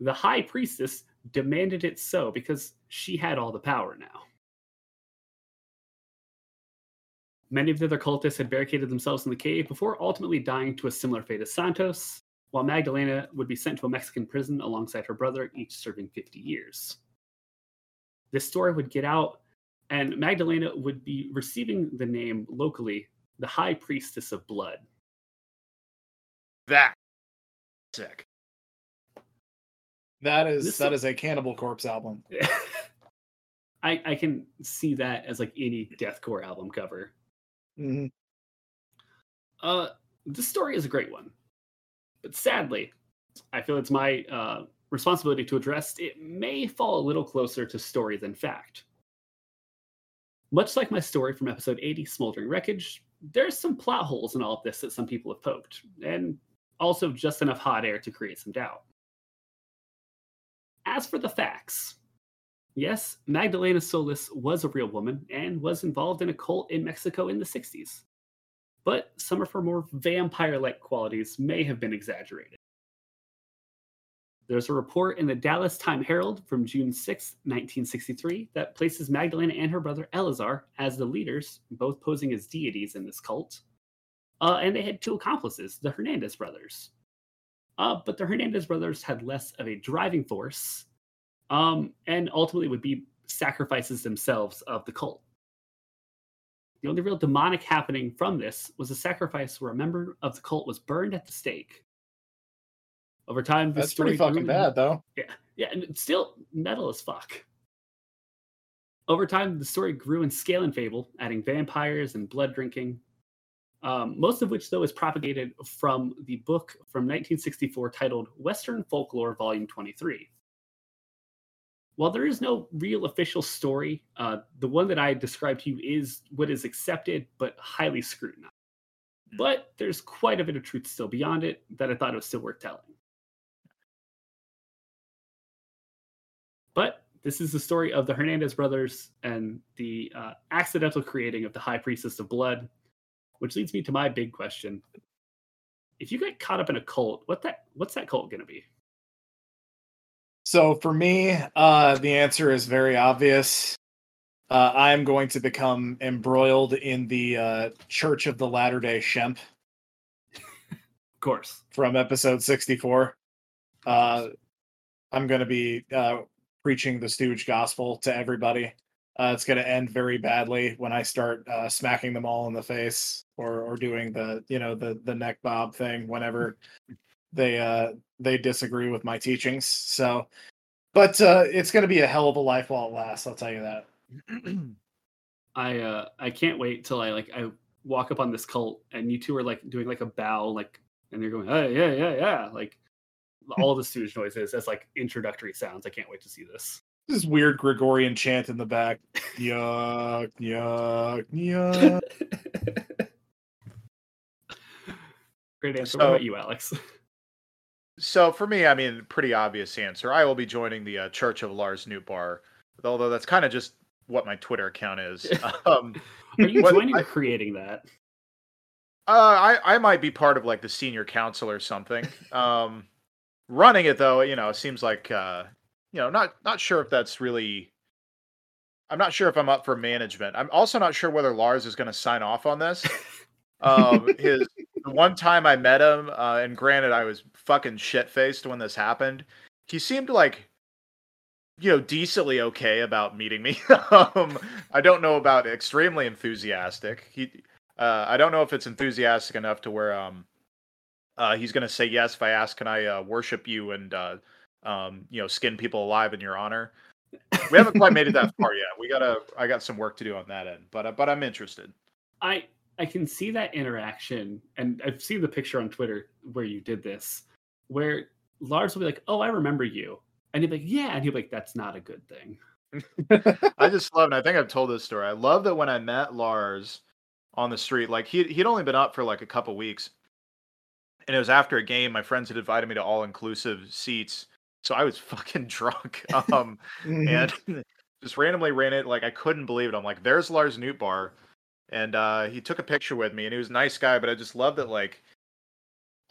The high priestess demanded it so because she had all the power now. Many of the other cultists had barricaded themselves in the cave before ultimately dying to a similar fate as Santos, while Magdalena would be sent to a Mexican prison alongside her brother, each serving fifty years. This story would get out, and Magdalena would be receiving the name locally, the High Priestess of Blood. That's sick. That is this that is a Cannibal Corpse album. I, I can see that as like any deathcore album cover. Mm-hmm. Uh, this story is a great one, but sadly, I feel it's my uh, responsibility to address it may fall a little closer to story than fact. Much like my story from episode eighty, Smoldering Wreckage, there's some plot holes in all of this that some people have poked, and also just enough hot air to create some doubt. As for the facts, yes, Magdalena Solis was a real woman and was involved in a cult in Mexico in the sixties, but some of her more vampire-like qualities may have been exaggerated. There's a report in the Dallas Times-Herald from June sixth, nineteen sixty-three, that places Magdalena and her brother Eleazar as the leaders, both posing as deities in this cult. Uh, and they had two accomplices, the Hernandez brothers. Uh, but the Hernandez brothers had less of a driving force, um, and ultimately would be sacrifices themselves of the cult. The only real demonic happening from this was a sacrifice where a member of the cult was burned at the stake. Over time, this that's story pretty fucking bad, though. Yeah, yeah, and still metal as fuck. Over time, the story grew in scale and fable, adding vampires and blood drinking, um, most of which, though, is propagated from the book from nineteen sixty-four titled Western Folklore, Volume twenty-three. While there is no real official story, uh, the one that I described to you is what is accepted but highly scrutinized. But there's quite a bit of truth still beyond it that I thought it was still worth telling. But this is the story of the Hernandez brothers and the uh, accidental creating of the High Priestess of Blood, which leads me to my big question. If you get caught up in a cult, what that what's that cult going to be? So for me, uh, the answer is very obvious. Uh, I'm going to become embroiled in the uh, Church of the Latter-day Shemp. Of course. From episode sixty-four. Uh, I'm going to be... Uh, preaching the stooge gospel to everybody. Uh, it's going to end very badly when I start uh, smacking them all in the face, or or doing the you know the the neck bob thing whenever they uh, they disagree with my teachings. So, but uh, it's going to be a hell of a life while it lasts. I'll tell you that. I uh, I can't wait till I like I walk up on this cult and you two are like doing like a bow like and they're going oh yeah yeah yeah like. All the stooge noises as like introductory sounds. I can't wait to see this. This weird Gregorian chant in the back. Yuck, yuck, yuck. Great answer. So, what about you, Alex? So for me, I mean, pretty obvious answer. I will be joining the uh, Church of Lars Newbar, although that's kind of just what my Twitter account is. Um, Are you joining I, or creating that? Uh, I, I might be part of like the senior council or something. Um, Running it, though, you know, it seems like, uh, you know, not not sure if that's really, I'm not sure if I'm up for management. I'm also not sure whether Lars is going to sign off on this. Um, his the one time I met him, uh, and granted, I was fucking shit-faced when this happened. He seemed like, you know, decently okay about meeting me. um, I don't know about extremely enthusiastic. He, uh, I don't know if it's enthusiastic enough to where, um, Uh, he's going to say yes if I ask, can I uh, worship you and, uh, um, you know, skin people alive in your honor? We haven't quite made it that far yet. We gotta. I got some work to do on that end, but uh, but I'm interested. I, I can see that interaction, and I've seen the picture on Twitter where you did this, where Lars will be like, oh, I remember you. And he'd be like, yeah. And he'd be like, that's not a good thing. I just love, and I think I've told this story. I love that when I met Lars on the street, like he he'd only been up for like a couple weeks. And it was after a game. My friends had invited me to all-inclusive seats, so I was fucking drunk, um, and just randomly ran it. Like I couldn't believe it. I'm like, "There's Lars Newbar," and uh, he took a picture with me, and he was a nice guy. But I just loved that, like,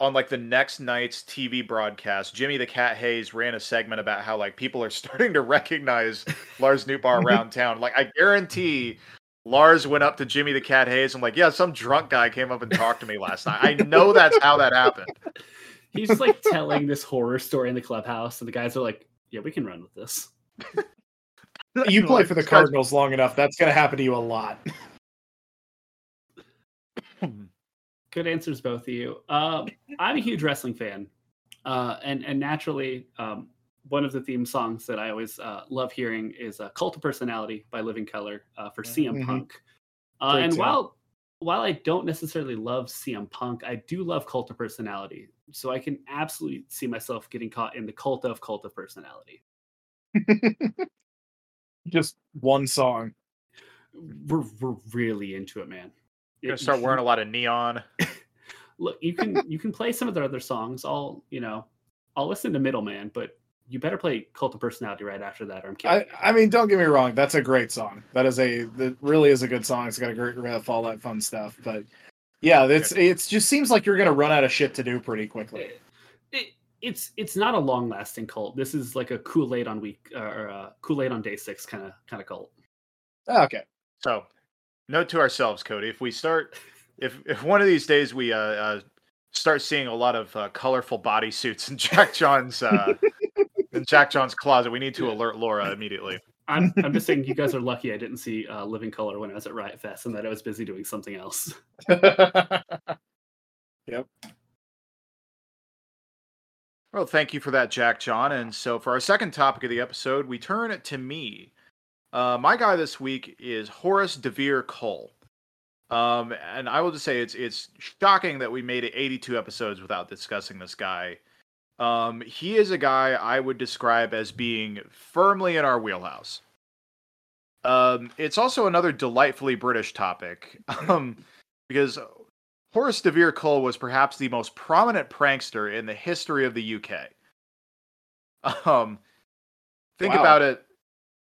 on like the next night's T V broadcast, Jimmy the Cat Hayes ran a segment about how like people are starting to recognize Lars Nootbaar around town. Like, I guarantee Lars went up to Jimmy the Cat Hayes and like, yeah, some drunk guy came up and talked to me last night. I know that's how that happened. He's just like telling this horror story in the clubhouse, and the guys are like, yeah, we can run with this. You play for the Cardinals long enough, that's going to happen to you a lot. Good answers, both of you. Uh, I'm a huge wrestling fan. Uh, and, and naturally, um, one of the theme songs that I always uh, love hearing is uh, Cult of Personality by Living Color uh, for C M mm-hmm. Punk. Uh, and too. while while I don't necessarily love C M Punk, I do love Cult of Personality. So I can absolutely see myself getting caught in the cult of Cult of Personality. Just one song. We're, we're really into it, man. You're gonna start wearing a lot of neon. Look, you can you can play some of their other songs. I'll you know, I'll listen to Middleman, but you better play Cult of Personality right after that, or I'm kidding. I, I mean, don't get me wrong, that's a great song. That is a that really is a good song. It's got a great riff, all that fun stuff. But yeah, it's it's just seems like you're gonna run out of shit to do pretty quickly. It, it, It's it's not a long lasting cult. This is like a Kool-Aid on week or uh, Kool-Aid on day six kind of kind of cult. Oh, okay. So, note to ourselves, Cody, if we start, if if one of these days we uh, uh, start seeing a lot of uh, colorful bodysuits in Jack John's uh, in Jack John's closet, we need to alert Laura immediately. I'm I'm just saying, you guys are lucky I didn't see uh, Living Color when I was at Riot Fest, and that I was busy doing something else. Yep. Well, thank you for that, Jack John. And so for our second topic of the episode, we turn to me. Uh, my guy this week is Horace DeVere Cole. Um, and I will just say it's it's shocking that we made it eighty-two episodes without discussing this guy. Um, he is a guy I would describe as being firmly in our wheelhouse. Um, it's also another delightfully British topic um, because Horace DeVere Cole was perhaps the most prominent prankster in the history of the U K. Um, think wow. about it.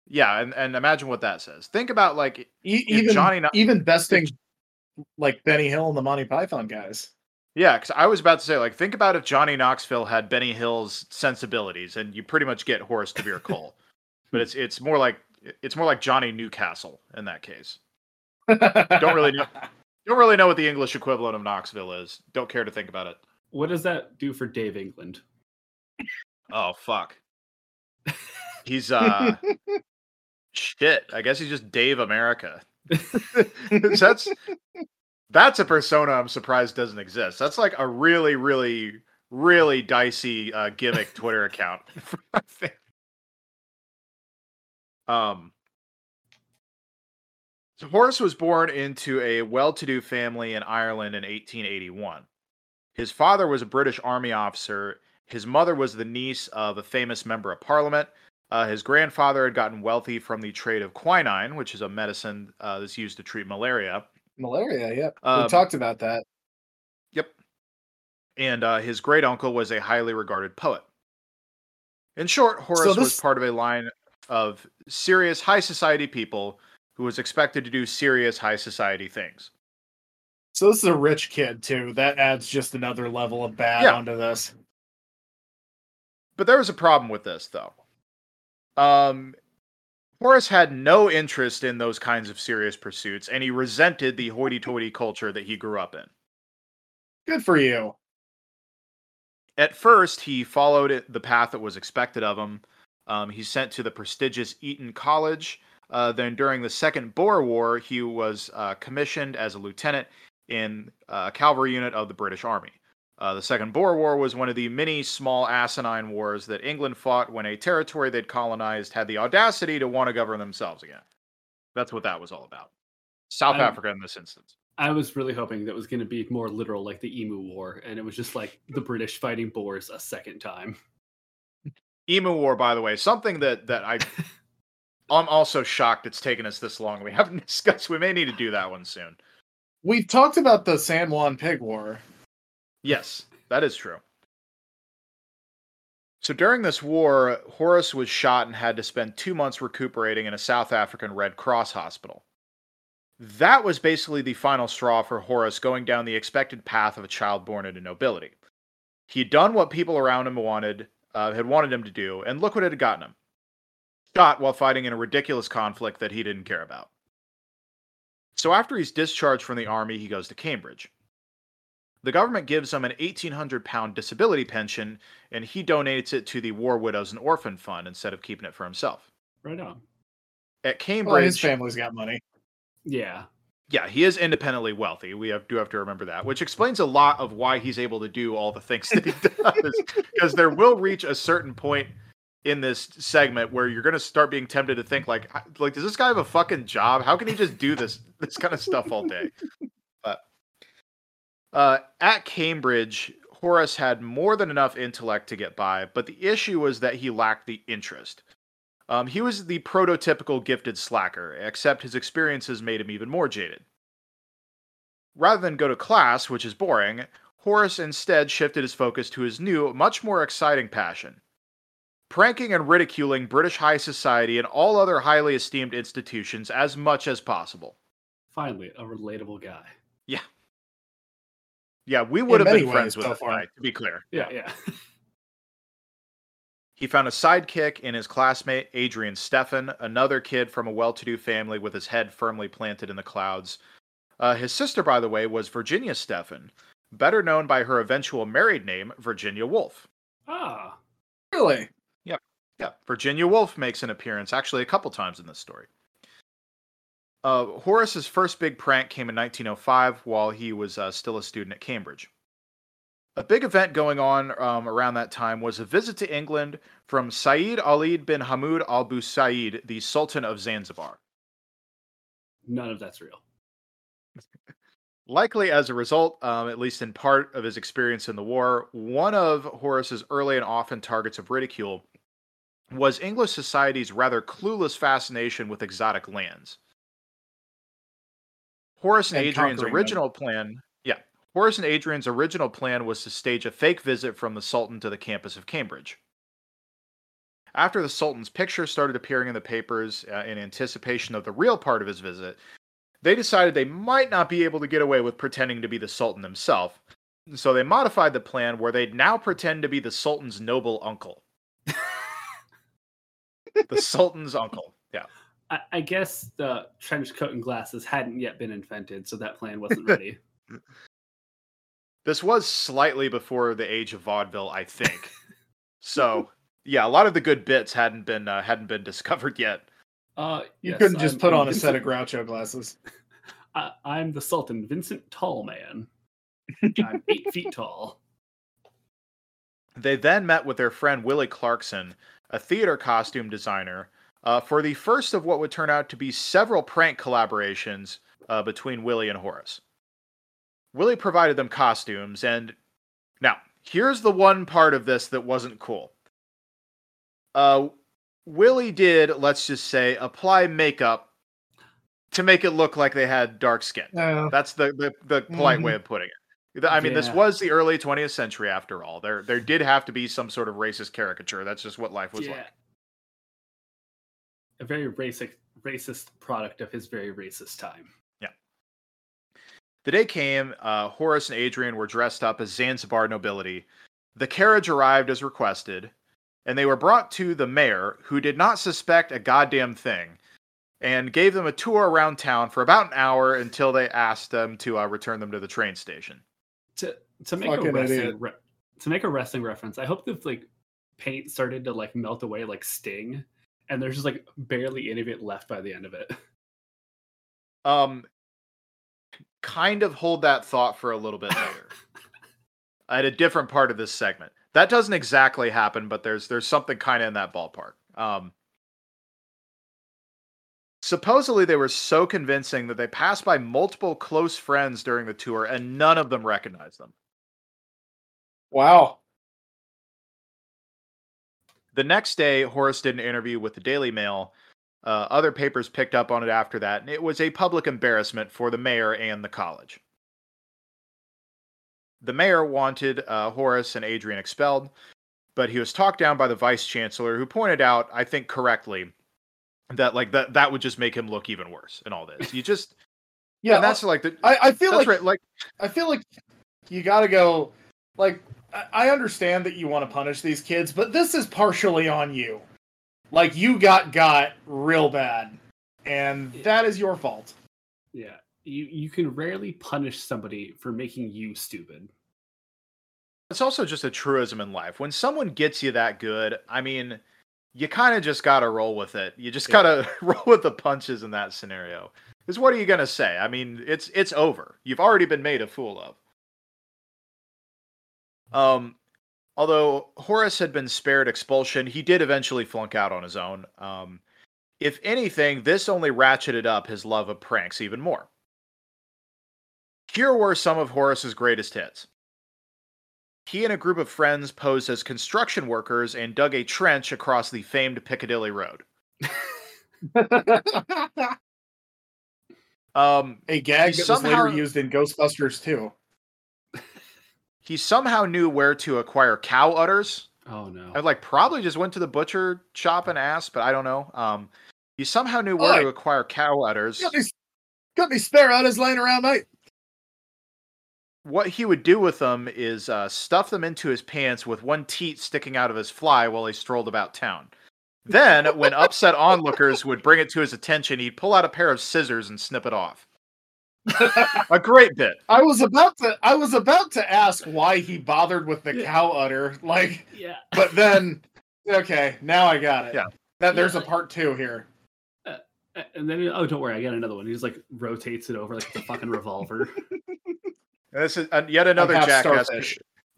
Yeah, and, and imagine what that says. Think about, like, e- even, Johnny... Not- even besting, like, Benny Hill and the Monty Python guys. Yeah, because I was about to say, like, think about if Johnny Knoxville had Benny Hill's sensibilities, and you pretty much get Horace DeVere Cole. But it's it's more like it's more like Johnny Newcastle in that case. Don't really know... Don't really know what the English equivalent of Knoxville is. Don't care to think about it. What does that do for Dave England? Oh, fuck. He's, uh... shit. I guess he's just Dave America. that's, that's a persona I'm surprised doesn't exist. That's like a really, really, really dicey uh, gimmick Twitter account. um... So Horace was born into a well-to-do family in Ireland in eighteen eighty-one. His father was a British Army officer. His mother was the niece of a famous member of Parliament. Uh, his grandfather had gotten wealthy from the trade of quinine, which is a medicine uh, that's used to treat malaria. Malaria, yep. Um, we talked about that. Yep. And uh, his great-uncle was a highly regarded poet. In short, Horace so this... was part of a line of serious high-society people who was expected to do serious high society things. So this is a rich kid, too. That adds just another level of bad yeah. onto this. But there was a problem with this, though. Um, Horace had no interest in those kinds of serious pursuits, and he resented the hoity-toity culture that he grew up in. Good for you. At first, he followed it, the path that was expected of him. Um, he's sent to the prestigious Eton College. Uh, then during the Second Boer War, he was uh, commissioned as a lieutenant in uh, a cavalry unit of the British Army. Uh, the Second Boer War was one of the many small asinine wars that England fought when a territory they'd colonized had the audacity to want to govern themselves again. That's what that was all about. South I'm, Africa in this instance. I was really hoping that was going to be more literal, like the Emu War, and it was just like the British fighting Boers a second time. Emu War, by the way, something that, that I... I'm also shocked it's taken us this long. We haven't discussed. We may need to do that one soon. We've talked about the San Juan Pig War. Yes, that is true. So during this war, Horace was shot and had to spend two months recuperating in a South African Red Cross hospital. That was basically the final straw for Horace going down the expected path of a child born into nobility. He'd done what people around him wanted, uh, had wanted him to do, and look what it had gotten him. Shot while fighting in a ridiculous conflict that he didn't care about. So after he's discharged from the army, he goes to Cambridge. The government gives him an eighteen hundred pound disability pension, and he donates it to the War Widows and Orphan Fund instead of keeping it for himself. Right on. At Cambridge... Well, his family's got money. Yeah. Yeah, he is independently wealthy. We have, do have to remember that, which explains a lot of why he's able to do all the things that he does. Because there will reach a certain point in this segment where you're going to start being tempted to think, like, like, does this guy have a fucking job? How can he just do this this kind of stuff all day? But uh, at Cambridge, Horace had more than enough intellect to get by, but the issue was that he lacked the interest. Um, he was the prototypical gifted slacker, except his experiences made him even more jaded. Rather than go to class, which is boring, Horace instead shifted his focus to his new, much more exciting passion. Pranking and ridiculing British high society and all other highly esteemed institutions as much as possible. Finally, a relatable guy. Yeah. Yeah, we would In have been friends with so this guy, to be clear. Yeah, yeah. yeah. He found a sidekick in his classmate, Adrian Stephen, another kid from a well-to-do family with his head firmly planted in the clouds. Uh, his sister, by the way, was Virginia Stephen, better known by her eventual married name, Virginia Woolf. Ah, really? Yeah, Virginia Woolf makes an appearance, actually a couple times in this story. Uh, Horace's first big prank came in nineteen oh five while he was uh, still a student at Cambridge. A big event going on um, around that time was a visit to England from Said Ali bin Hamud al-Busaid, the Sultan of Zanzibar. None of that's real. Likely as a result, um, at least in part of his experience in the war, one of Horace's early and often targets of ridicule was English society's rather clueless fascination with exotic lands. Horace and, and Adrian's original them. plan, yeah, Horace and Adrian's original plan was to stage a fake visit from the Sultan to the campus of Cambridge. After the Sultan's picture started appearing in the papers uh, in anticipation of the real part of his visit, they decided they might not be able to get away with pretending to be the Sultan himself, so they modified the plan where they'd now pretend to be the Sultan's noble uncle. The Sultan's uncle, yeah. I, I guess the trench coat and glasses hadn't yet been invented, so that plan wasn't ready. This was slightly before the age of vaudeville, I think. So, yeah, a lot of the good bits hadn't been uh, hadn't been discovered yet. Uh, you yes, couldn't just I'm, put on Vincent, a set of Groucho glasses. I, I'm the Sultan, Vincent Tallman. I'm eight feet tall. They then met with their friend Willie Clarkson, a theater costume designer, uh, for the first of what would turn out to be several prank collaborations uh, between Willie and Horace. Willie provided them costumes, and now, here's the one part of this that wasn't cool. Uh, Willie did, let's just say, apply makeup to make it look like they had dark skin. Uh, That's the, the, the polite mm-hmm. way of putting it. I mean, yeah. This was the early twentieth century, after all. There there did have to be some sort of racist caricature. That's just what life was yeah. like. A very racist, racist product of his very racist time. Yeah. The day came, uh, Horace and Adrian were dressed up as Zanzibar nobility. The carriage arrived as requested, and they were brought to the mayor, who did not suspect a goddamn thing, and gave them a tour around town for about an hour until they asked them to uh, return them to the train station. To to make Fucking a wrestling re- to make a wrestling reference, I hope the like paint started to like melt away like Sting, and there's just like barely any of it left by the end of it. Um, kind of hold that thought for a little bit later. At a different part of this segment, that doesn't exactly happen, but there's there's something kind of in that ballpark. Um. Supposedly, they were so convincing that they passed by multiple close friends during the tour, and none of them recognized them. Wow. The next day, Horace did an interview with the Daily Mail. Uh, other papers picked up on it after that, and it was a public embarrassment for the mayor and the college. The mayor wanted uh, Horace and Adrian expelled, but he was talked down by the vice chancellor, who pointed out, I think correctly, that like that that would just make him look even worse in all this. You just yeah, and that's I, like the, I, I feel like, right, like I feel like you gotta go like I understand that you want to punish these kids, but this is partially on you. Like, you got got real bad, and yeah. that is your fault. Yeah, you you can rarely punish somebody for making you stupid. It's also just a truism in life. When someone gets you that good, I mean, you kind of just got to roll with it. You just got to yeah. roll with the punches in that scenario. Because what are you going to say? I mean, it's it's over. You've already been made a fool of. Um, although Horace had been spared expulsion, he did eventually flunk out on his own. Um, if anything, this only ratcheted up his love of pranks even more. Here were some of Horace's greatest hits. He and a group of friends posed as construction workers and dug a trench across the famed Piccadilly Road. um, a gag that somehow... was later used in Ghostbusters two. He somehow knew where to acquire cow udders. Oh, no. I like probably just went to the butcher shop and asked, but I don't know. Um, he somehow knew where oh, to acquire cow udders. Got me, got me spare udders laying around, mate. What he would do with them is uh, stuff them into his pants with one teat sticking out of his fly while he strolled about town. Then, when upset onlookers would bring it to his attention, he'd pull out a pair of scissors and snip it off. A great bit. I was about to I was about to ask why he bothered with the yeah. cow udder, like yeah. but then okay, now I got it. Yeah. That there's yeah. a part two here. Uh, and then oh don't worry, I got another one. He just like rotates it over like the fucking revolver. This is uh, yet another jackass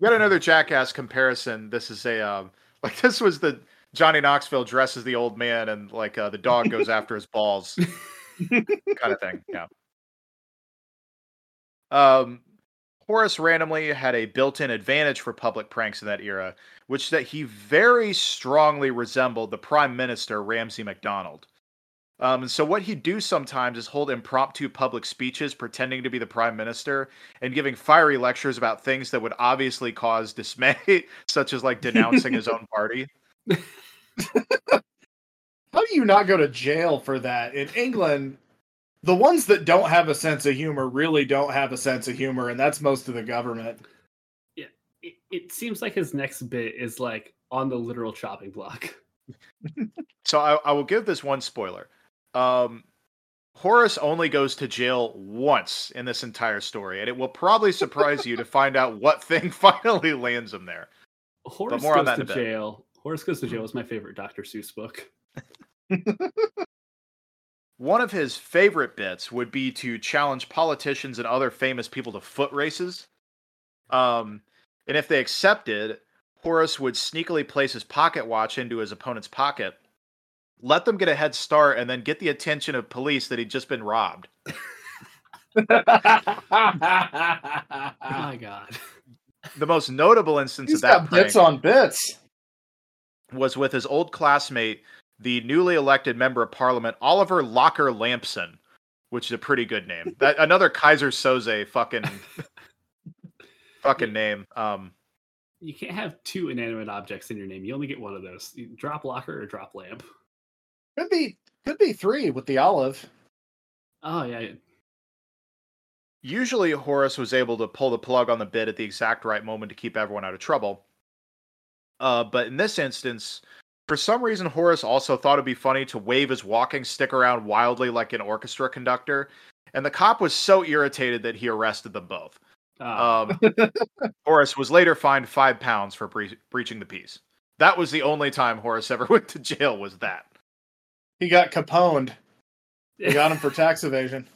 yet another jackass comparison. This is a um, like this was the Johnny Knoxville dresses the old man and like uh, the dog goes after his balls kind of thing. Yeah. Um, Horace randomly had a built-in advantage for public pranks in that era, which that he very strongly resembled the Prime Minister, Ramsay MacDonald. Um, and so what he'd do sometimes is hold impromptu public speeches pretending to be the Prime Minister and giving fiery lectures about things that would obviously cause dismay, such as like denouncing his own party. How do you not go to jail for that? In England... the ones that don't have a sense of humor really don't have a sense of humor, and that's most of the government. Yeah, it, it seems like his next bit is like on the literal chopping block. So I, I will give this one spoiler. Um, Horace only goes to jail once in this entire story, and it will probably surprise you to find out what thing finally lands him there. Horace goes on that to jail. Horace Goes to Jail is my favorite Doctor Seuss book. One of his favorite bits would be to challenge politicians and other famous people to foot races. Um, and if they accepted, Horace would sneakily place his pocket watch into his opponent's pocket, let them get a head start, and then get the attention of police that he'd just been robbed. My God. The most notable instance He's of that got prank bits on bits. was with his old classmate, the newly elected member of parliament, Oliver Locker Lampson, which is a pretty good name. That another Kaiser Soze fucking fucking name. Um, you can't have two inanimate objects in your name. You only get one of those. You drop Locker or drop Lamp. Could be could be three with the olive. Oh yeah. Usually Horace was able to pull the plug on the bit at the exact right moment to keep everyone out of trouble. Uh, but in this instance, for some reason, Horace also thought it'd be funny to wave his walking stick around wildly like an orchestra conductor, and the cop was so irritated that he arrested them both. Oh. Um, Horace was later fined five pounds for bre- breaching the peace. That was the only time Horace ever went to jail, was that. He got Caponed. They got him for tax evasion.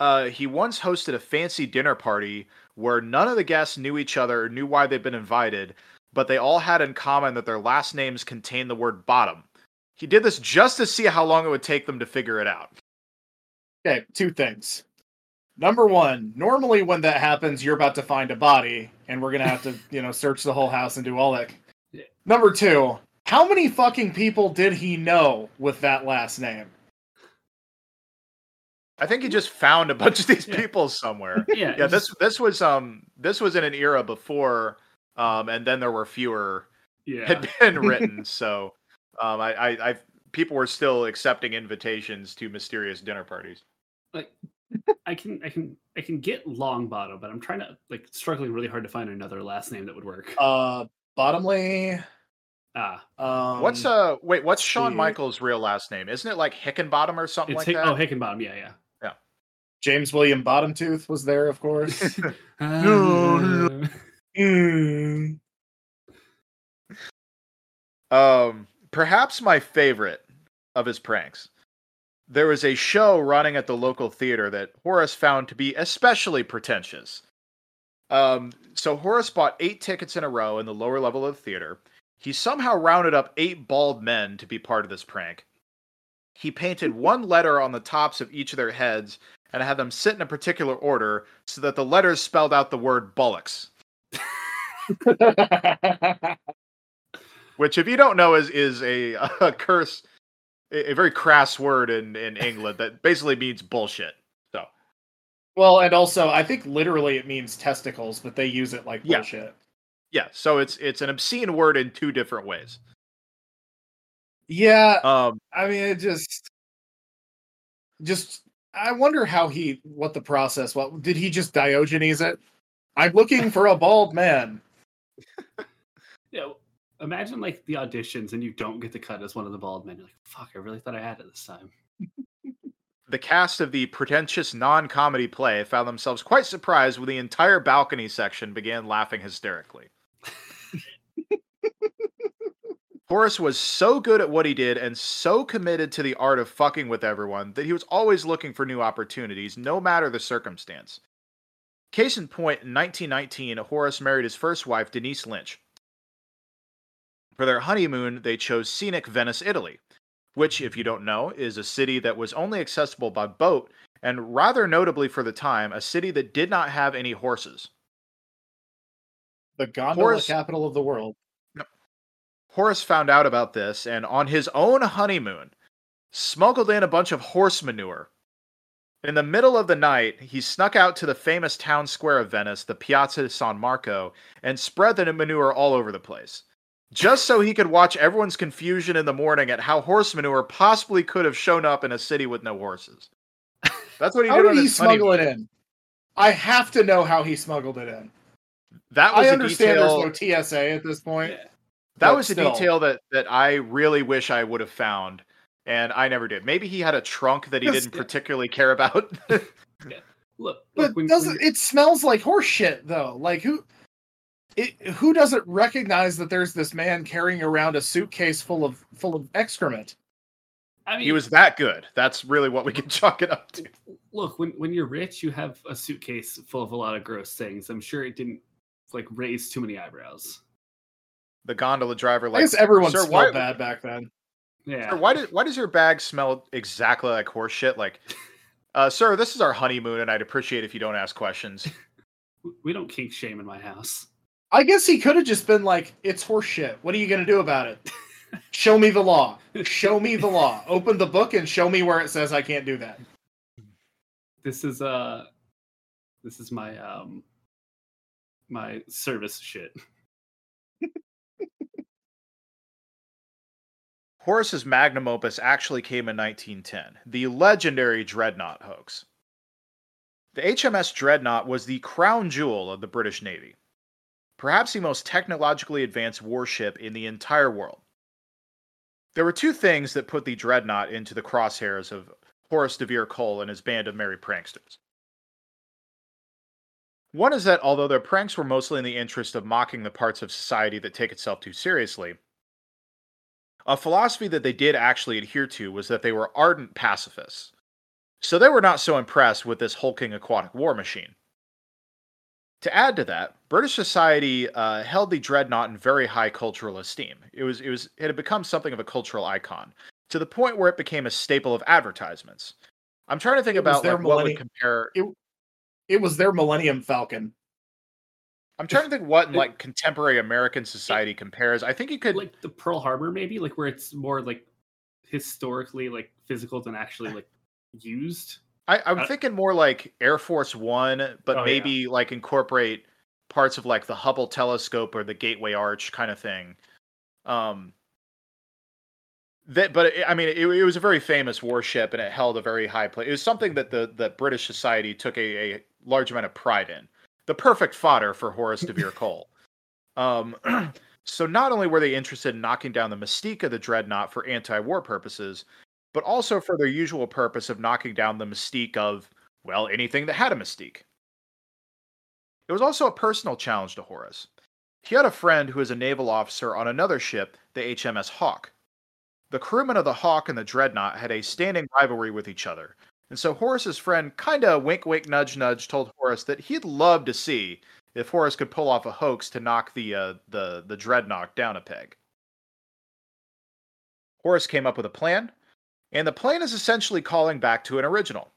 Uh, he once hosted a fancy dinner party where none of the guests knew each other or knew why they'd been invited, but they all had in common that their last names contained the word bottom. He did this just to see how long it would take them to figure it out. Okay, two things. Number one, normally when that happens, you're about to find a body, and we're going to have to, you know, search the whole house and do all that. Yeah. Number two, how many fucking people did he know with that last name? I think he just found a bunch of these yeah. people somewhere. Yeah, yeah this this was um this was in an era before... Um, and then there were fewer yeah. had been written, so um, I, I, I people were still accepting invitations to mysterious dinner parties. Like I can I can I can get Longbottom, but I'm trying to like struggling really hard to find another last name that would work. Uh, Bottomley. Ah. Um, what's uh wait, what's Shawn Michaels' real last name? Isn't it like Hickenbottom or something like Hick- that? Oh, Hickenbottom, yeah, yeah. Yeah. James William Bottomtooth was there, of course. um perhaps my favorite of his pranks. There was a show running at the local theater that Horace found to be especially pretentious. Um, so Horace bought eight tickets in a row in the lower level of the theater. He somehow rounded up eight bald men to be part of this prank. He painted one letter on the tops of each of their heads and had them sit in a particular order so that the letters spelled out the word bullocks. Which, if you don't know, is, is a, a curse... A very crass word in, in England that basically means bullshit. So, well, and also I think literally it means testicles, but they use it like bullshit. Yeah. yeah. So it's it's an obscene word in two different ways. Yeah. Um. I mean, it just, just I wonder how he what the process. What did he just Diogenes it? I'm looking for a bald man. Yeah. Imagine, like, the auditions and you don't get the cut as one of the bald men. You're like, fuck, I really thought I had it this time. The cast of the pretentious non-comedy play found themselves quite surprised when the entire balcony section began laughing hysterically. Horace was so good at what he did and so committed to the art of fucking with everyone that he was always looking for new opportunities, no matter the circumstance. Case in point, in nineteen nineteen, Horace married his first wife, Denise Lynch. For their honeymoon, they chose scenic Venice, Italy, which, if you don't know, is a city that was only accessible by boat, and rather notably for the time, a city that did not have any horses. The gondola Horace, capital of the world. No, Horace found out about this, and on his own honeymoon, smuggled in a bunch of horse manure. In the middle of the night, he snuck out to the famous town square of Venice, the Piazza San Marco, and spread the manure all over the place. Just so he could watch everyone's confusion in the morning at how horse manure possibly could have shown up in a city with no horses. That's what he did on his smuggle it in. I have to know how he smuggled it in. That was I understand detail, there's no T S A at this point. Yeah. That was still. a detail that, that I really wish I would have found, and I never did. Maybe he had a trunk that he didn't it, particularly care about. Yeah. Look, look, but when, doesn't when it smells like horse shit, though. Like, who... It, who doesn't recognize that there's this man carrying around a suitcase full of full of excrement? I mean, he was that good. That's really what we can chalk it up to. Look, when when you're rich, you have a suitcase full of a lot of gross things. I'm sure it didn't like raise too many eyebrows. The gondola driver, like, I guess everyone smelled why, bad back then. Yeah. Sir, why does why does your bag smell exactly like horse shit? Like, uh, sir, this is our honeymoon, and I'd appreciate if you don't ask questions. We don't kink shame in my house. I guess he could have just been like, it's horse shit. What are you going to do about it? Show me the law. Show me the law. Open the book and show me where it says I can't do that. This is uh, this is my um, my service shit. Horace's magnum opus actually came in nineteen ten. The legendary Dreadnought hoax. The H M S Dreadnought was the crown jewel of the British Navy. Perhaps the most technologically advanced warship in the entire world. There were two things that put the Dreadnought into the crosshairs of Horace DeVere Cole and his band of merry pranksters. One is that although their pranks were mostly in the interest of mocking the parts of society that take itself too seriously, a philosophy that they did actually adhere to was that they were ardent pacifists. So they were not so impressed with this hulking aquatic war machine. To add to that, British society uh, held the Dreadnought in very high cultural esteem. It was, it was, it had become something of a cultural icon, to the point where it became a staple of advertisements. I'm trying to think it about like, what would compare... It, it was their Millennium Falcon. I'm trying to think what in, like, contemporary American society it, compares. I think you could... Like the Pearl Harbor, maybe? Like where it's more like historically like physical than actually like used? I, I'm thinking more like Air Force One, but oh, maybe yeah. like incorporate parts of like the Hubble telescope or the Gateway Arch kind of thing. Um, That, but it, I mean, it, it was a very famous warship, and it held a very high place. It was something that the, the British society took a, a large amount of pride in. The perfect fodder for Horace DeVere Cole. Um, so not only were they interested in knocking down the mystique of the Dreadnought for anti-war purposes, but also for their usual purpose of knocking down the mystique of, well, anything that had a mystique. It was also a personal challenge to Horace. He had a friend who was a naval officer on another ship, the H M S Hawk. The crewmen of the Hawk and the Dreadnought had a standing rivalry with each other, and so Horace's friend kinda wink-wink nudge-nudge told Horace that he'd love to see if Horace could pull off a hoax to knock the, uh, the, the Dreadnought down a peg. Horace came up with a plan, and the plan is essentially calling back to an original.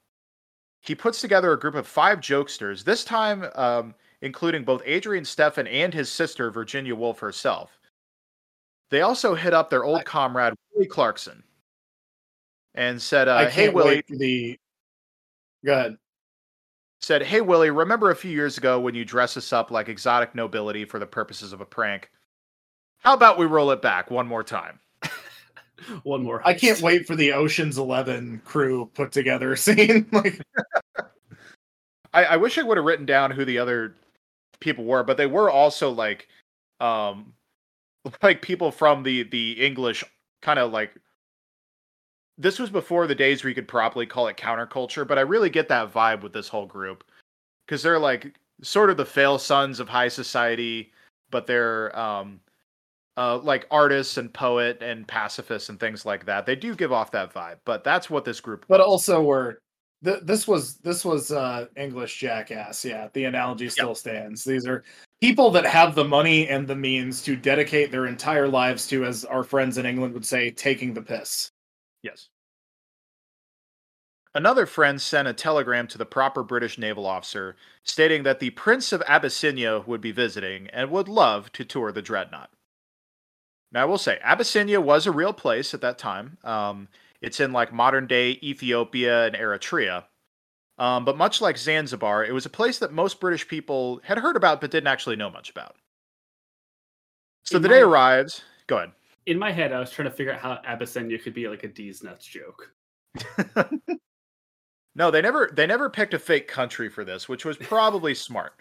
He puts together a group of five jokesters, this time um, including both Adrian Stephen and his sister, Virginia Woolf herself. They also hit up their old comrade, Willie Clarkson, and said, uh, hey, Willie, the... Go ahead. Said, hey, Willie, remember a few years ago when you dressed us up like exotic nobility for the purposes of a prank? How about we roll it back one more time? One more. Heist. I can't wait for the Ocean's Eleven crew put together scene. Like, I, I wish I would have written down who the other people were, but they were also like... Um, like people from the, the English kind of like, this was before the days where you could properly call it counterculture, but I really get that vibe with this whole group because they're like sort of the fail sons of high society, but they're um, uh, like artists and poet and pacifists and things like that. They do give off that vibe, but that's what this group was. But also were th- this was, this was uh, English jackass. Yeah. The analogy still yep. stands. These are people that have the money and the means to dedicate their entire lives to, as our friends in England would say, taking the piss. Yes. Another friend sent a telegram to the proper British naval officer stating that the Prince of Abyssinia would be visiting and would love to tour the Dreadnought. Now, I will say, Abyssinia was a real place at that time. Um, it's in like modern-day Ethiopia and Eritrea. Um, but much like Zanzibar, it was a place that most British people had heard about but didn't actually know much about. So in the my, day arrives. Go ahead. In my head, I was trying to figure out how Abyssinia could be like a D's nuts joke. No, they never they never picked a fake country for this, which was probably smart.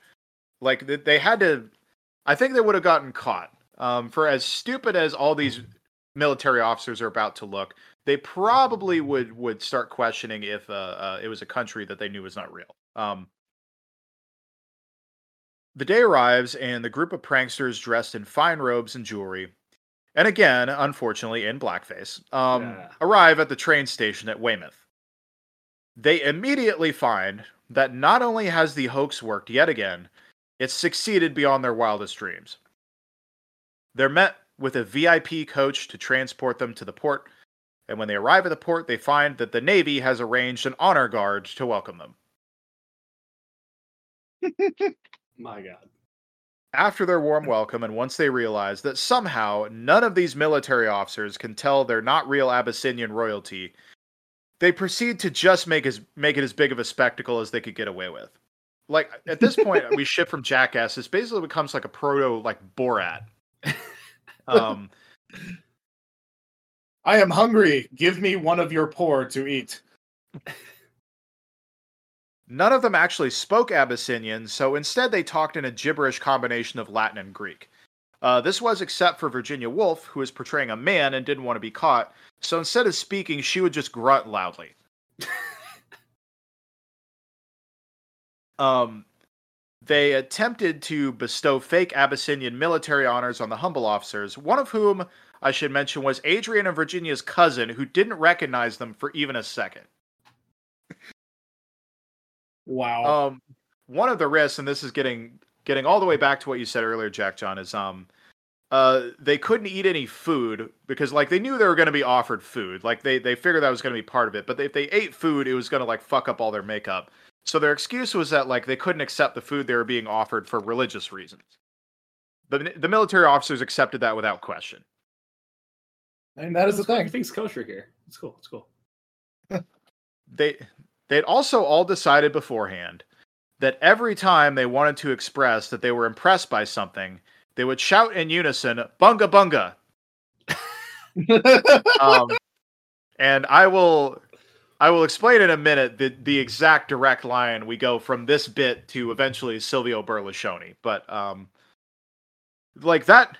Like they, they had to. I think they would have gotten caught. Um, for as stupid as all these military officers are about to look, they probably would, would start questioning if uh, uh, it was a country that they knew was not real. Um, the day arrives, and the group of pranksters dressed in fine robes and jewelry, and again, unfortunately, in blackface, um, yeah. arrive at the train station at Weymouth. They immediately find that not only has the hoax worked yet again, it's succeeded beyond their wildest dreams. They're met with a V I P coach to transport them to the port, and when they arrive at the port, they find that the Navy has arranged an honor guard to welcome them. My God. After their warm welcome, and once they realize that somehow none of these military officers can tell they're not real Abyssinian royalty, they proceed to just make, as, make it as big of a spectacle as they could get away with. Like, at this point, we shift from Jackass. This basically becomes like a proto, like, Borat. Um... I am hungry. Give me one of your poor to eat. None of them actually spoke Abyssinian, so instead they talked in a gibberish combination of Latin and Greek. Uh, this was except for Virginia Woolf, who was portraying a man and didn't want to be caught, so instead of speaking, she would just grunt loudly. um, they attempted to bestow fake Abyssinian military honors on the humble officers, one of whom... I should mention was Adrian and Virginia's cousin, who didn't recognize them for even a second. Wow. Um, one of the risks, and this is getting getting all the way back to what you said earlier, Jack John, is um, uh, they couldn't eat any food because like they knew they were going to be offered food. Like they they figured that was going to be part of it. But if they ate food, it was going to like fuck up all their makeup. So their excuse was that like they couldn't accept the food they were being offered for religious reasons. The the military officers accepted that without question. And that is the thing. Everything's kosher here. It's cool. It's cool. they they'd also all decided beforehand that every time they wanted to express that they were impressed by something, they would shout in unison, "Bunga bunga." um, And I will I will explain in a minute the, the exact direct line we go from this bit to eventually Silvio Berlusconi. But um, like that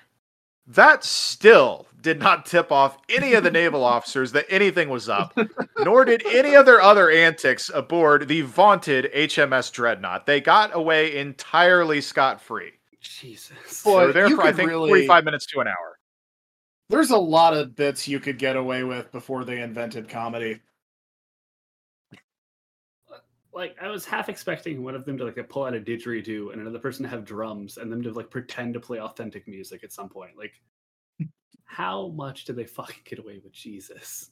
that still did not tip off any of the naval officers that anything was up, nor did any of their other antics aboard the vaunted H M S Dreadnought. They got away entirely scot-free. Jesus. Boy, so therefore, I think really... forty-five minutes to an hour. There's a lot of bits you could get away with before they invented comedy. Like, I was half expecting one of them to, like, pull out a didgeridoo and another person to have drums and them to, like, pretend to play authentic music at some point. Like, how much did they fucking get away with? Jesus.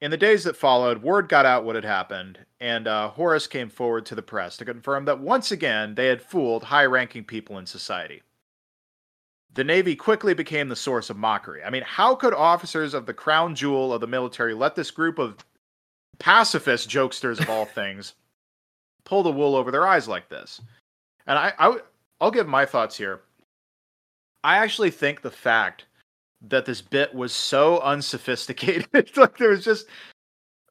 In the days that followed, word got out what had happened, and uh, Horace came forward to the press to confirm that once again they had fooled high-ranking people in society. The Navy quickly became the source of mockery. I mean, how could officers of the crown jewel of the military let this group of pacifist jokesters of all things pull the wool over their eyes like this? And I, I, I'll give my thoughts here. I actually think the fact that this bit was so unsophisticated, like there was just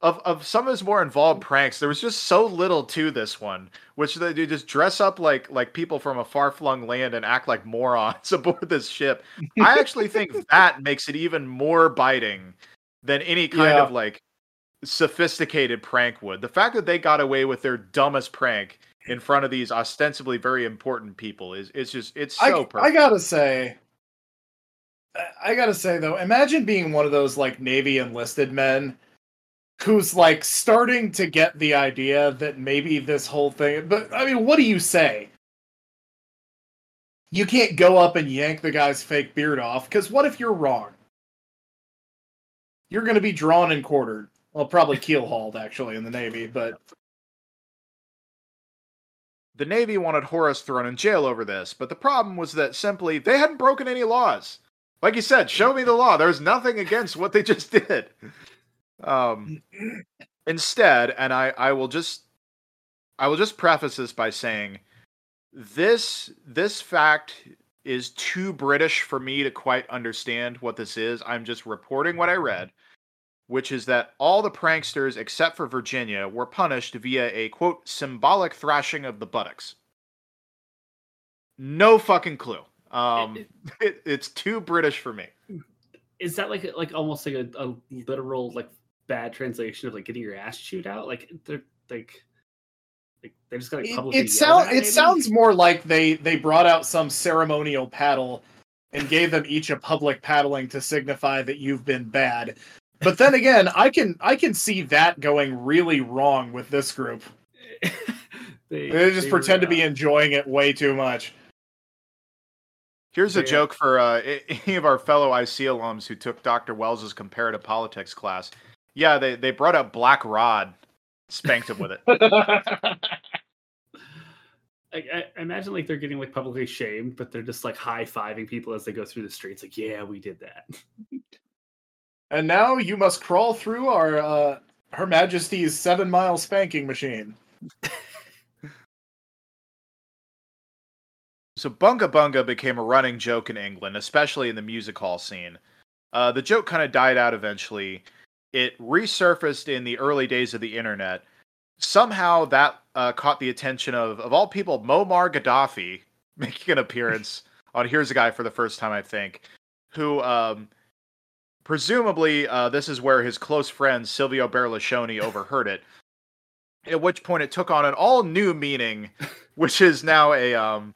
of of some of his more involved pranks, there was just so little to this one, which they do just dress up like like people from a far-flung land and act like morons aboard this ship. I actually think that makes it even more biting than any kind yeah. of like sophisticated prank would. The fact that they got away with their dumbest prank in front of these ostensibly very important people is it's just it's so I, perfect. I gotta say. I gotta say, though, imagine being one of those, like, Navy enlisted men who's, like, starting to get the idea that maybe this whole thing... But, I mean, what do you say? You can't go up and yank the guy's fake beard off, because what if you're wrong? You're gonna be drawn and quartered. Well, probably keel-hauled, actually, in the Navy, but... The Navy wanted Horace thrown in jail over this, but the problem was that simply they hadn't broken any laws. Like you said, show me the law. There's nothing against what they just did. Um, instead, and I, I will just, I will just preface this by saying, this this fact is too British for me to quite understand what this is. I'm just reporting what I read, which is that all the pranksters except for Virginia were punished via a quote symbolic thrashing of the buttocks. No fucking clue. Um, it, it, it's too British for me. Is that like like almost like a, a literal like bad translation of like getting your ass chewed out? Like they're like, like they just got like publicly. It, it sounds it sounds more like they they brought out some ceremonial paddle and gave them each a public paddling to signify that you've been bad. But then again, I can I can see that going really wrong with this group. they, they just they pretend to be enjoying it way too much. Here's a joke for uh, any of our fellow I C alums who took Doctor Wells's comparative politics class. Yeah, they, they brought up Black Rod, spanked him with it. I, I imagine like they're getting like publicly shamed, but they're just like high-fiving people as they go through the streets. Like, yeah, we did that. And now you must crawl through our uh, Her Majesty's seven-mile spanking machine. So Bunga Bunga became a running joke in England, especially in the music hall scene. Uh, the joke kind of died out eventually. It resurfaced in the early days of the internet. Somehow that uh, caught the attention of, of all people, Muammar Gaddafi, making an appearance on Here's a Guy for the first time, I think, who um, presumably uh, this is where his close friend Silvio Berlusconi overheard it, at which point it took on an all-new meaning, which is now a... Um,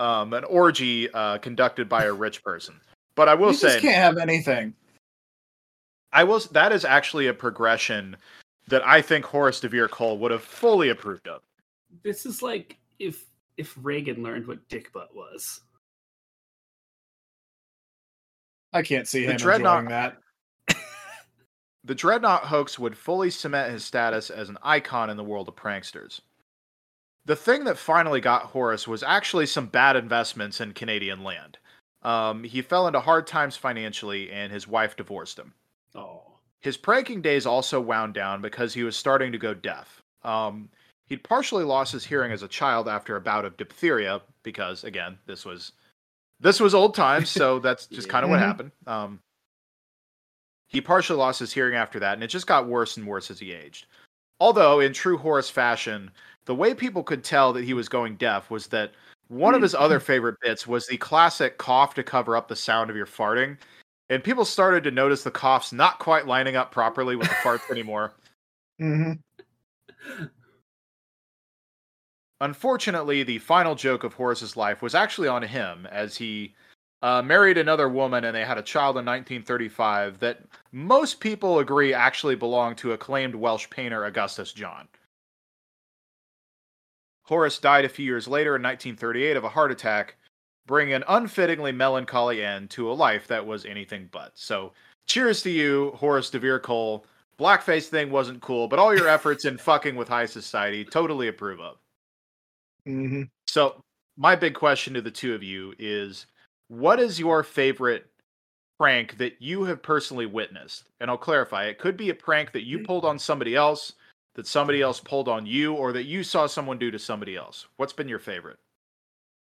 Um, an orgy uh, conducted by a rich person. But I will you say... You just can't have anything. I will. That is actually a progression that I think Horace DeVere Cole would have fully approved of. This is like if if Reagan learned what dick butt was. I can't see him enjoying that. The Dreadnought hoax would fully cement his status as an icon in the world of pranksters. The thing that finally got Horace was actually some bad investments in Canadian land. Um, he fell into hard times financially, and his wife divorced him. Oh. His pranking days also wound down because he was starting to go deaf. Um, he'd partially lost his hearing as a child after a bout of diphtheria, because, again, this was this was old times, so that's just yeah. kind of what happened. Um, He partially lost his hearing after that, and it just got worse and worse as he aged. Although, in true Horace fashion, the way people could tell that he was going deaf was that one of his other favorite bits was the classic cough to cover up the sound of your farting. And people started to notice the coughs not quite lining up properly with the farts anymore. Mm-hmm. Unfortunately, the final joke of Horace's life was actually on him, as he uh, married another woman and they had a child in nineteen thirty-five that most people agree actually belonged to acclaimed Welsh painter Augustus John. Horace died a few years later in nineteen thirty-eight of a heart attack, bringing an unfittingly melancholy end to a life that was anything but. So, cheers to you, Horace DeVere Cole. Blackface thing wasn't cool, but all your efforts in fucking with high society, totally approve of. Mm-hmm. So, my big question to the two of you is, what is your favorite prank that you have personally witnessed? And I'll clarify, it could be a prank that you pulled on somebody else, that somebody else pulled on you, or that you saw someone do to somebody else. What's been your favorite?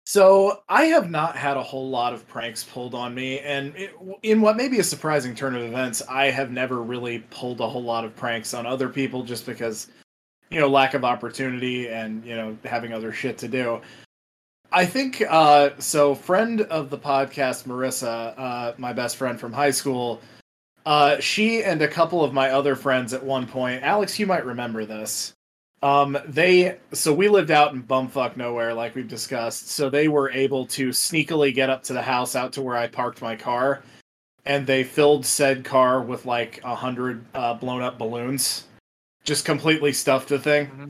So I have not had a whole lot of pranks pulled on me. And it, in what may be a surprising turn of events, I have never really pulled a whole lot of pranks on other people just because, you know, lack of opportunity and, you know, having other shit to do. I think, uh, so friend of the podcast, Marissa, uh, my best friend from high school, Uh, she and a couple of my other friends at one point, Alex, you might remember this. Um, they, so we lived out in bumfuck nowhere, like we've discussed. So they were able to sneakily get up to the house out to where I parked my car, and they filled said car with like a hundred uh, blown up balloons, just completely stuffed the thing. Mm-hmm.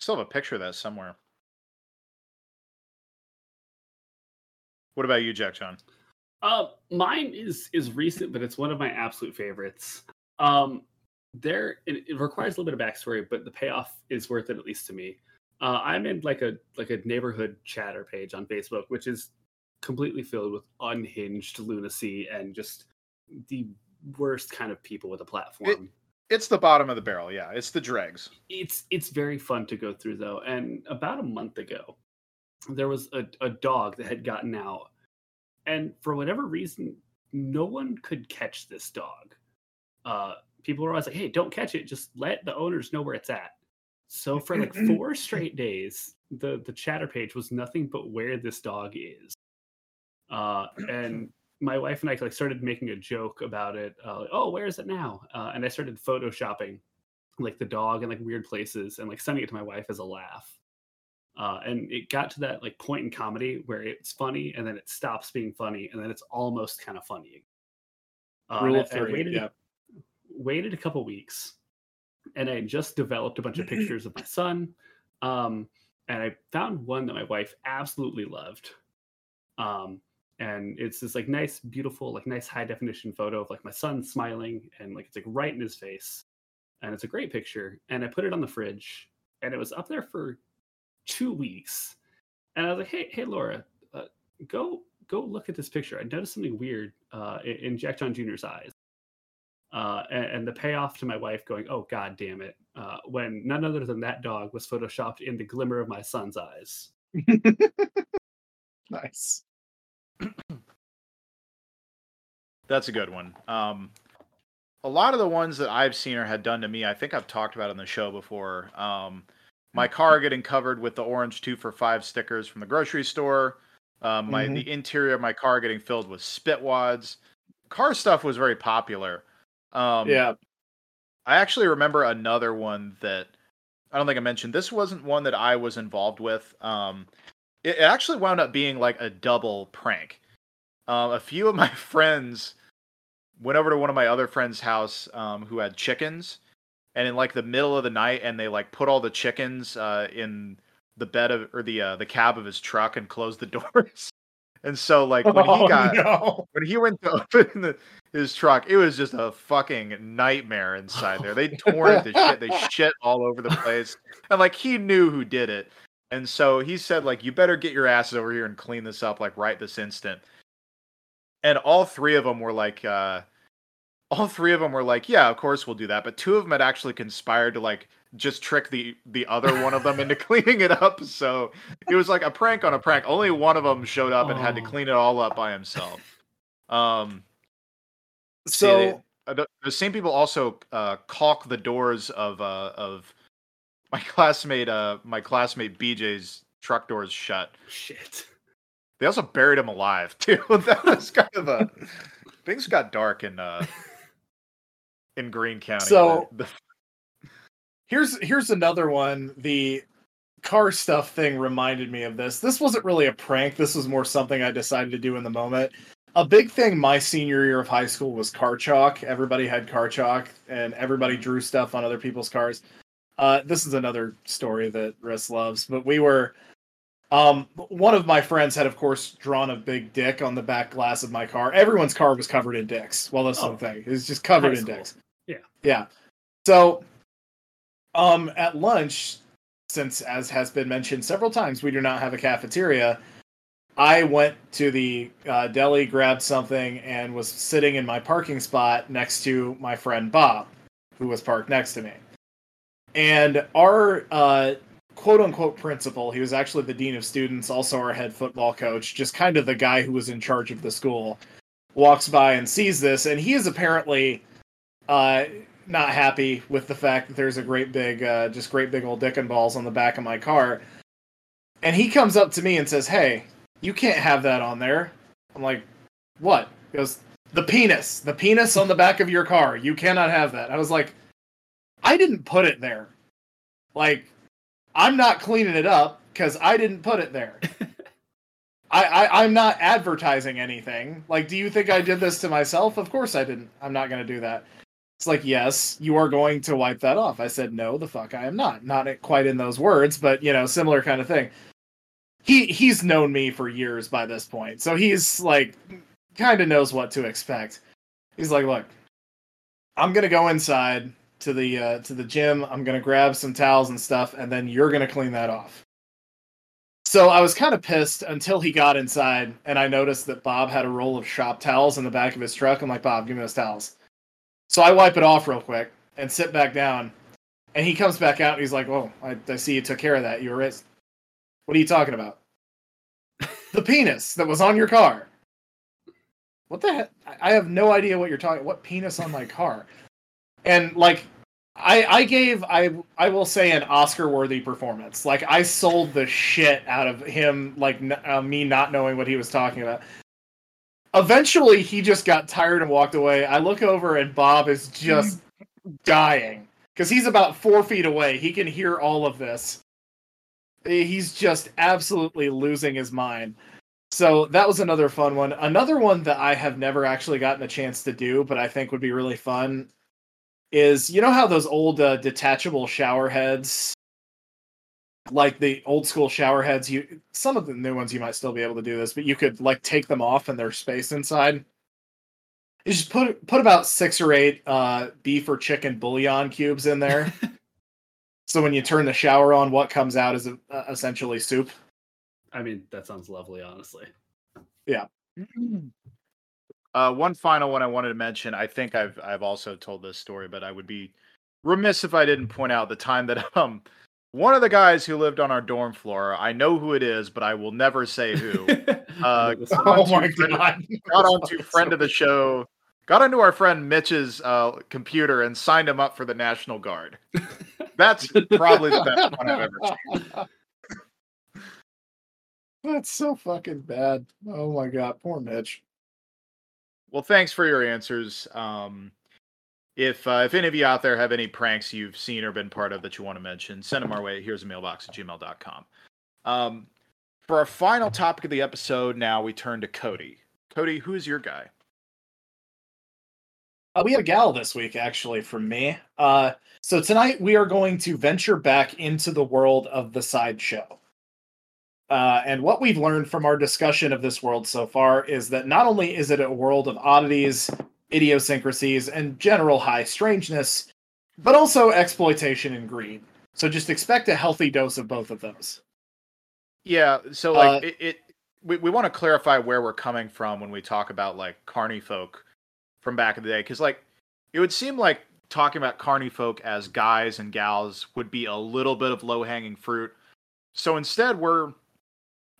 Still have a picture of that somewhere. What about you, Jack John? Uh, mine is, is recent, but it's one of my absolute favorites. Um, there, it, it requires a little bit of backstory, but the payoff is worth it, at least to me. Uh, I'm in like a, like a neighborhood chatter page on Facebook, which is completely filled with unhinged lunacy and just the worst kind of people with a platform. It, it's the bottom of the barrel. Yeah. It's the dregs. It's, it's very fun to go through though. And about a month ago, there was a, a dog that had gotten out. And for whatever reason, no one could catch this dog. Uh, people were always like, hey, don't catch it. Just let the owners know where it's at. So for like four straight days, the, the chatter page was nothing but where this dog is. Uh, and my wife and I like started making a joke about it. Uh, like, oh, where is it now? Uh, and I started photoshopping like the dog in like weird places and like sending it to my wife as a laugh. Uh, and it got to that like point in comedy where it's funny and then it stops being funny and then it's almost kind of funny. Uh, Rule of three, I waited, yeah. waited a couple weeks and I just developed a bunch of pictures of my son. Um, and I found one that my wife absolutely loved. Um, and it's this like nice, beautiful, like nice high definition photo of like my son smiling and like it's like right in his face. And it's a great picture. And I put it on the fridge and it was up there for two weeks, and I was like, "Hey, hey, Laura, uh, go go look at this picture. I noticed something weird uh, in, in Jack John Junior's eyes." Uh, and, and the payoff to my wife going, "Oh, god damn it!" Uh, when none other than that dog was photoshopped in the glimmer of my son's eyes. Nice. That's a good one. Um, a lot of the ones that I've seen or had done to me, I think I've talked about on the show before. Um, My car getting covered with the orange two for five stickers from the grocery store. Um, my mm-hmm. The interior of my car getting filled with spit wads. Car stuff was very popular. Um, yeah. I actually remember another one that I don't think I mentioned. This wasn't one that I was involved with. Um, it, it actually wound up being like a double prank. Uh, a few of my friends went over to one of my other friends' house um, who had chickens. And in like the middle of the night, and they like put all the chickens uh, in the bed of or the uh, the cab of his truck and closed the doors. And so like when oh, he got no. when he went to open the, his truck, it was just a fucking nightmare inside there. They tore it to shit. They shit all over the place. And like he knew who did it. And so he said like, "You better get your asses over here and clean this up like right this instant." And all three of them were like. Uh, All three of them were like, yeah, of course we'll do that. But two of them had actually conspired to like just trick the, the other one of them into cleaning it up. So it was like a prank on a prank. Only one of them showed up and oh. had to clean it all up by himself. Um, so the, the same people also uh, caulk the doors of uh, of my classmate uh, my classmate B J's truck doors shut. Shit. They also buried him alive too. That was kind of a things got dark in uh, in Greene County. So the, the... here's here's another one. The car stuff thing reminded me of this. This wasn't really a prank. This was more something I decided to do in the moment. A big thing my senior year of high school was car chalk. Everybody had car chalk, and everybody drew stuff on other people's cars. Uh, this is another story that Riss loves, but we were... Um, one of my friends had, of course, drawn a big dick on the back glass of my car. Everyone's car was covered in dicks. Well, that's oh, the thing. It was just covered in dicks. Yeah. Yeah. So, um, at lunch, since, as has been mentioned several times, we do not have a cafeteria... I went to the uh, deli, grabbed something, and was sitting in my parking spot next to my friend Bob, who was parked next to me. And our uh, quote-unquote principal, he was actually the dean of students, also our head football coach, just kind of the guy who was in charge of the school, walks by and sees this, and he is apparently uh, not happy with the fact that there's a great big, uh, just great big old dick and balls on the back of my car. And he comes up to me and says, "Hey, you can't have that on there." I'm like, "What?" He goes, "The penis. The penis on the back of your car. You cannot have that." I was like, I didn't put it there. Like, I'm not cleaning it up because I didn't put it there. I, I, I'm not advertising anything. Like, do you think I did this to myself? Of course I didn't. I'm not going to do that. It's like, "Yes, you are going to wipe that off." I said, "No, the fuck I am not." Not quite in those words, but, you know, similar kind of thing. He he's known me for years by this point, so he's like, kind of knows what to expect. He's like, "Look, I'm gonna go inside to the uh, to the gym. I'm gonna grab some towels and stuff, and then you're gonna clean that off." So I was kind of pissed until he got inside, and I noticed that Bob had a roll of shop towels in the back of his truck. I'm like, "Bob, give me those towels." So I wipe it off real quick and sit back down, and he comes back out and he's like, "Oh, I, I see you took care of that. You were right." "What are you talking about?" "The penis that was on your car." "What the heck? I have no idea what you're talking. What penis on my car?" And like, I I gave I I will say an Oscar-worthy performance. Like, I sold the shit out of him. Like n- uh, me not knowing what he was talking about. Eventually, he just got tired and walked away. I look over and Bob is just dying because he's about four feet away. He can hear all of this. He's just absolutely losing his mind. So that was another fun one. Another one that I have never actually gotten a chance to do, but I think would be really fun, is, you know how those old uh, detachable shower heads, like the old school shower heads, you, some of the new ones you might still be able to do this, but you could like take them off and there's space inside. You just put, put about six or eight uh, beef or chicken bouillon cubes in there. So when you turn the shower on, what comes out is a, uh, essentially soup. I mean, that sounds lovely, honestly. Yeah. Uh, one final one I wanted to mention. I think I've I've also told this story, but I would be remiss if I didn't point out the time that um one of the guys who lived on our dorm floor, I know who it is, but I will never say who. Uh, oh my god! Got onto friend of the show. Got onto our friend Mitch's uh, computer and signed him up for the National Guard. That's probably the best one I've ever seen. That's so fucking bad. Oh my god, poor Mitch. Well, thanks for your answers. Um, if uh, if any of you out there have any pranks you've seen or been part of that you want to mention, send them our way. Here's a mailbox at gmail dot com. Um, for our final topic of the episode, now we turn to Cody. Cody, who is your guy? Uh, we had a gal this week, actually, from me. Uh, so tonight we are going to venture back into the world of the sideshow. Uh, and what we've learned from our discussion of this world so far is that not only is it a world of oddities, idiosyncrasies, and general high strangeness, but also exploitation and greed. So just expect a healthy dose of both of those. Yeah, so like uh, it, it, we, we want to clarify where we're coming from when we talk about like carny folk from back in the day, because like it would seem like talking about carny folk as guys and gals would be a little bit of low-hanging fruit. So instead, we're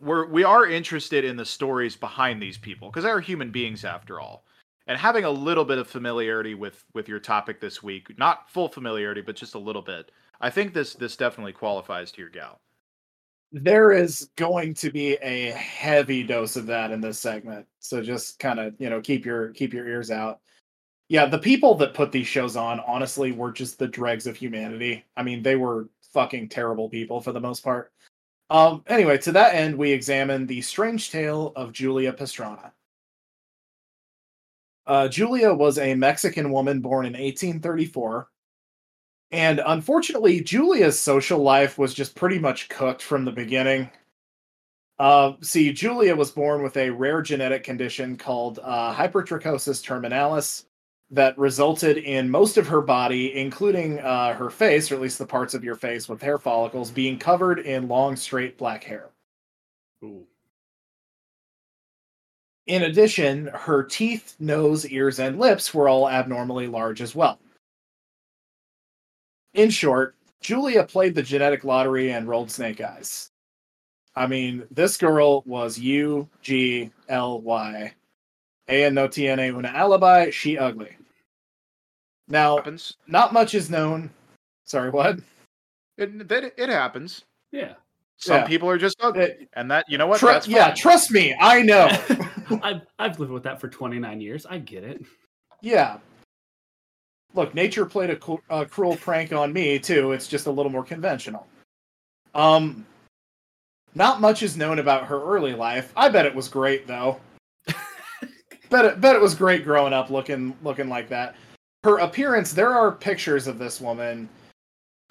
we're we are interested in the stories behind these people because they are human beings after all, and having a little bit of familiarity with with your topic this week, not full familiarity, but just a little bit, I think this this definitely qualifies to your gal. There is going to be a heavy dose of that in this segment, so just kind of, you know, keep your keep your ears out. Yeah, the people that put these shows on, honestly, were just the dregs of humanity. I mean, they were fucking terrible people for the most part. Um, anyway, to that end, we examine the strange tale of Julia Pastrana. Uh, Julia was a Mexican woman born in eighteen thirty-four. And unfortunately, Julia's social life was just pretty much cooked from the beginning. Uh, see, Julia was born with a rare genetic condition called uh, hypertrichosis terminalis that resulted in most of her body, including uh, her face, or at least the parts of your face with hair follicles, being covered in long, straight black hair. Ooh. In addition, her teeth, nose, ears, and lips were all abnormally large as well. In short, Julia played the genetic lottery and rolled snake eyes. I mean, this girl was U G L Y. A and no tiene una alibi, she ugly. Now, happens. Not much is known. Sorry, what? It, it, it happens. Yeah. Some yeah. people are just ugly. It, and that, you know what? Tr- That's yeah, trust me, I know. I've, I've lived with that for twenty-nine years. I get it. Yeah. Look, nature played a, cu- a cruel prank on me, too. It's just a little more conventional. Um, not much is known about her early life. I bet it was great, though. bet, it, bet it was great growing up looking looking like that. Her appearance, there are pictures of this woman.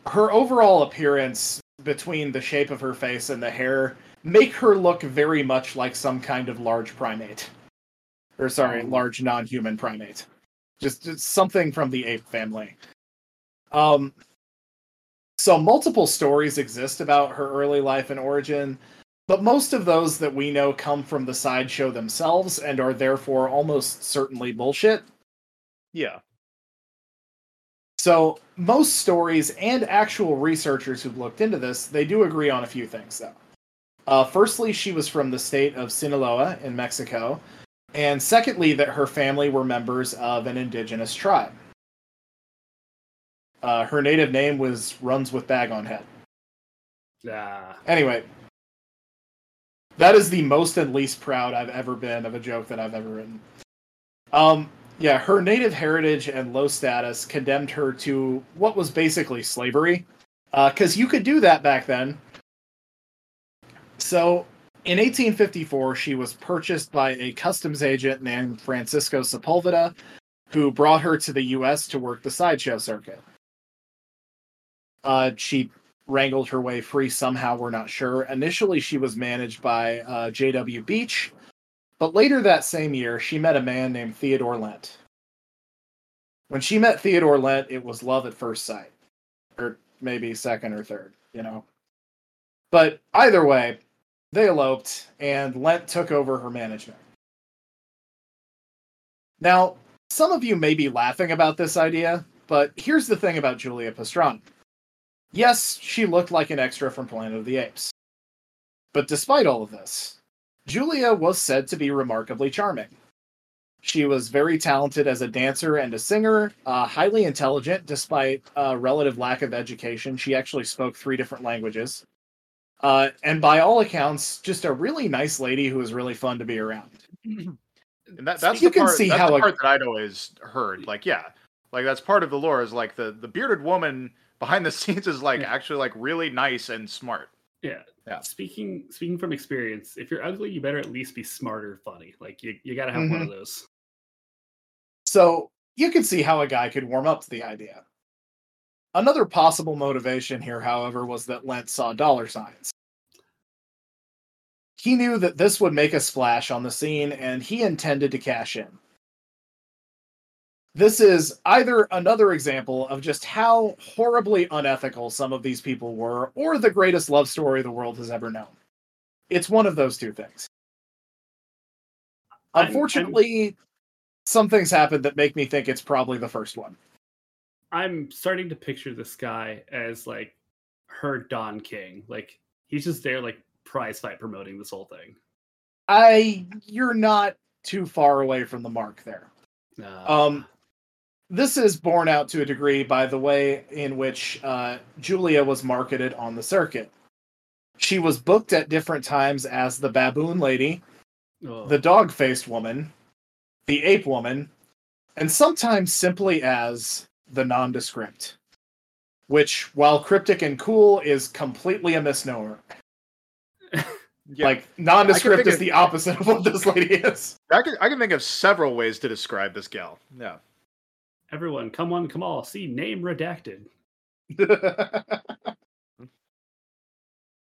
Her overall appearance, between the shape of her face and the hair, make her look very much like some kind of large primate. Or, sorry, large non-human primate. Just, just something from the ape family. Um, so multiple stories exist about her early life and origin, but most of those that we know come from the sideshow themselves and are therefore almost certainly bullshit. Yeah. So most stories and actual researchers who've looked into this, they do agree on a few things, though. Uh, firstly, she was from the state of Sinaloa in Mexico. And secondly, that her family were members of an indigenous tribe. Uh, her native name was Runs With Bag on Head. Nah. Anyway, that is the most and least proud I've ever been of a joke that I've ever written. Um, yeah, her native heritage and low status condemned her to what was basically slavery. Because uh, you could do that back then. So... in eighteen fifty-four, she was purchased by a customs agent named Francisco Sepulveda, who brought her to the U S to work the sideshow circuit. Uh, she wrangled her way free somehow, we're not sure. Initially, she was managed by uh, J W Beach, but later that same year, she met a man named Theodore Lent. When she met Theodore Lent, it was love at first sight. Or maybe second or third, you know. But either way... they eloped, and Lent took over her management. Now, some of you may be laughing about this idea, but here's the thing about Julia Pastrana. Yes, she looked like an extra from Planet of the Apes. But despite all of this, Julia was said to be remarkably charming. She was very talented as a dancer and a singer, uh, highly intelligent despite a relative lack of education. She actually spoke three different languages. Uh, and by all accounts, just a really nice lady who was really fun to be around. And that, that's you the part, can see that's how the part a... that I'd always heard. Like, yeah, like that's part of the lore is like the, the bearded woman behind the scenes is like yeah. actually like really nice and smart. Yeah. yeah. Speaking speaking from experience, if you're ugly, you better at least be smart or funny. Like you, you got to have mm-hmm. one of those. So you can see how a guy could warm up to the idea. Another possible motivation here, however, was that Lent saw dollar signs. He knew that this would make a splash on the scene, and he intended to cash in. This is either another example of just how horribly unethical some of these people were, or the greatest love story the world has ever known. It's one of those two things. Unfortunately, I'm, I'm... some things happened that make me think it's probably the first one. I'm starting to picture this guy as, like, her Don King. Like, he's just there, like, prize fight promoting this whole thing. I, you're not too far away from the mark there. Uh. Um, this is borne out to a degree by the way in which uh, Julia was marketed on the circuit. She was booked at different times as the baboon lady, oh. the dog-faced woman, the ape woman, and sometimes simply as the nondescript, which, while cryptic and cool, is completely a misnomer. Yeah. Like, nondescript is of, the opposite of what this lady is. I can, I can think of several ways to describe this gal. Yeah. Everyone, come on, come all. See, name redacted.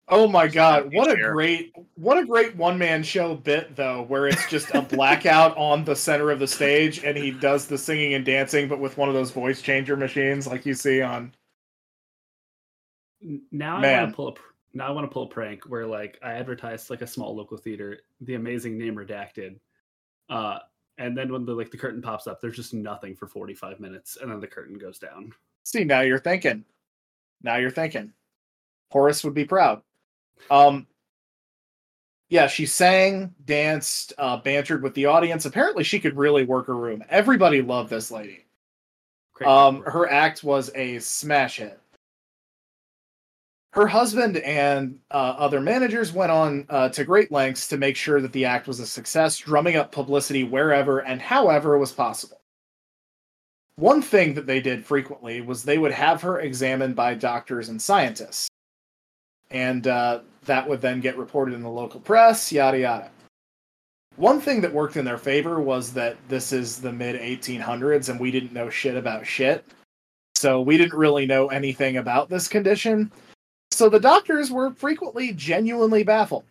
Oh my god, what a great what a great one-man show bit, though, where it's just a blackout on the center of the stage, and he does the singing and dancing, but with one of those voice changer machines like you see on... Now Man. I want to pull a, now I want to pull a prank where, like, I advertised, like, a small local theater, the amazing name redacted, uh, and then when, the like, the curtain pops up, there's just nothing for forty-five minutes, and then the curtain goes down. See, now you're thinking. Now you're thinking. Horace would be proud. Um, yeah, she sang, danced, uh, bantered with the audience. Apparently she could really work her room. Everybody loved this lady. Um, her act was a smash hit. Her husband and uh, other managers went on uh, to great lengths to make sure that the act was a success, drumming up publicity wherever and however was possible. One thing that they did frequently was they would have her examined by doctors and scientists. And uh, that would then get reported in the local press, yada, yada. One thing that worked in their favor was that this is the mid eighteen hundreds, and we didn't know shit about shit. So we didn't really know anything about this condition. So the doctors were frequently genuinely baffled.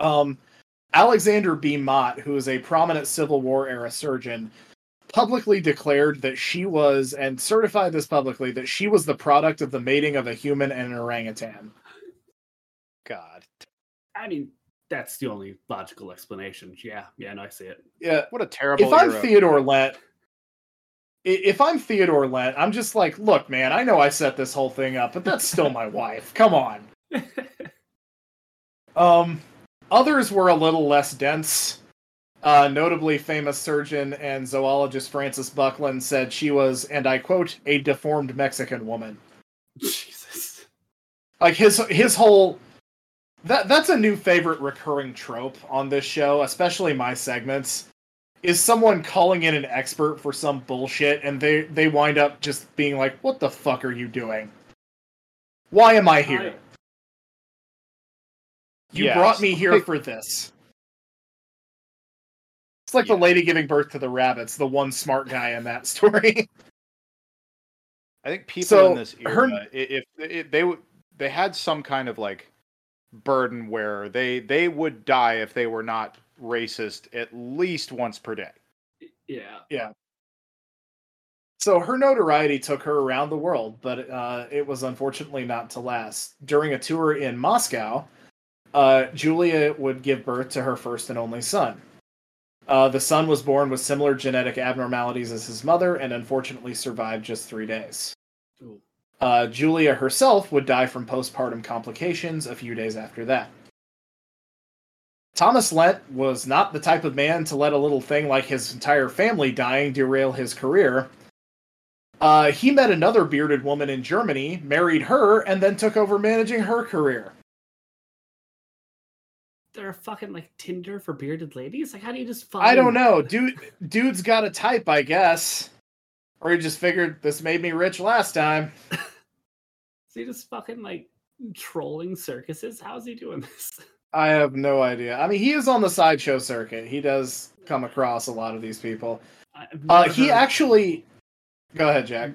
Um, Alexander B. Mott, who is a prominent Civil War-era surgeon, publicly declared that she was, and certified this publicly, that she was the product of the mating of a human and an orangutan. God. I mean, that's the only logical explanation. Yeah, yeah, no, I see it. Yeah. What a terrible... If I'm hero. Theodore Lent, if I'm Theodore Lent, I'm just like, look, man, I know I set this whole thing up, but that's still my wife. Come on. Um, others were a little less dense. Uh, notably famous surgeon and zoologist Francis Buckland said she was, and I quote, a deformed Mexican woman. Jesus. Like, his his whole... that That's a new favorite recurring trope on this show, especially my segments, is someone calling in an expert for some bullshit, and they, they wind up just being like, what the fuck are you doing? Why am I here? You yes. brought me here for this. It's like yeah. the lady giving birth to the rabbits, the one smart guy in that story. I think people so, in this era, her... if, if they they had some kind of like burden where they they would die if they were not racist at least once per day. Yeah, yeah. So her notoriety took her around the world, but uh, it was unfortunately not to last. During a tour in Moscow, uh, Julia would give birth to her first and only son. Uh, the son was born with similar genetic abnormalities as his mother and unfortunately survived just three days. Uh, Julia herself would die from postpartum complications a few days after that. Thomas Lent was not the type of man to let a little thing like his entire family dying derail his career. Uh, he met another bearded woman in Germany, married her, and then took over managing her career. They're a fucking, like, Tinder for bearded ladies? Like, how do you just find... I don't know. Dude, dude's got a type, I guess. Or he just figured, this made me rich last time. Is he just fucking, like, trolling circuses? How's he doing this? I have no idea. I mean, he is on the sideshow circuit. He does come across a lot of these people. Uh, he actually... Of... Go ahead, Jack.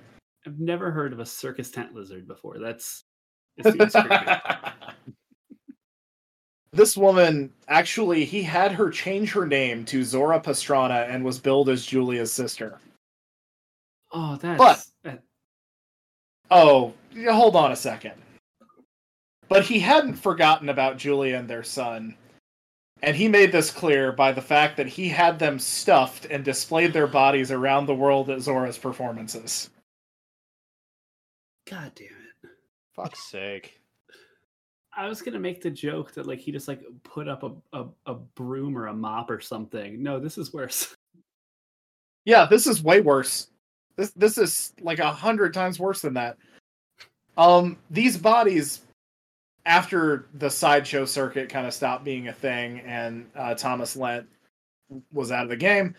I've never heard of a circus tent lizard before. That's... It seems creepy. This woman, actually, he had her change her name to Zora Pastrana and was billed as Julia's sister. Oh, that's... But, that... Oh, hold on a second. But he hadn't forgotten about Julia and their son, and he made this clear by the fact that he had them stuffed and displayed their bodies around the world at Zora's performances. God damn it. Fuck's sake. I was going to make the joke that like he just like put up a, a, a broom or a mop or something. No, this is worse. Yeah, this is way worse. This this is like a hundred times worse than that. Um, these bodies, after the sideshow circuit kind of stopped being a thing and uh, Thomas Lent was out of the game,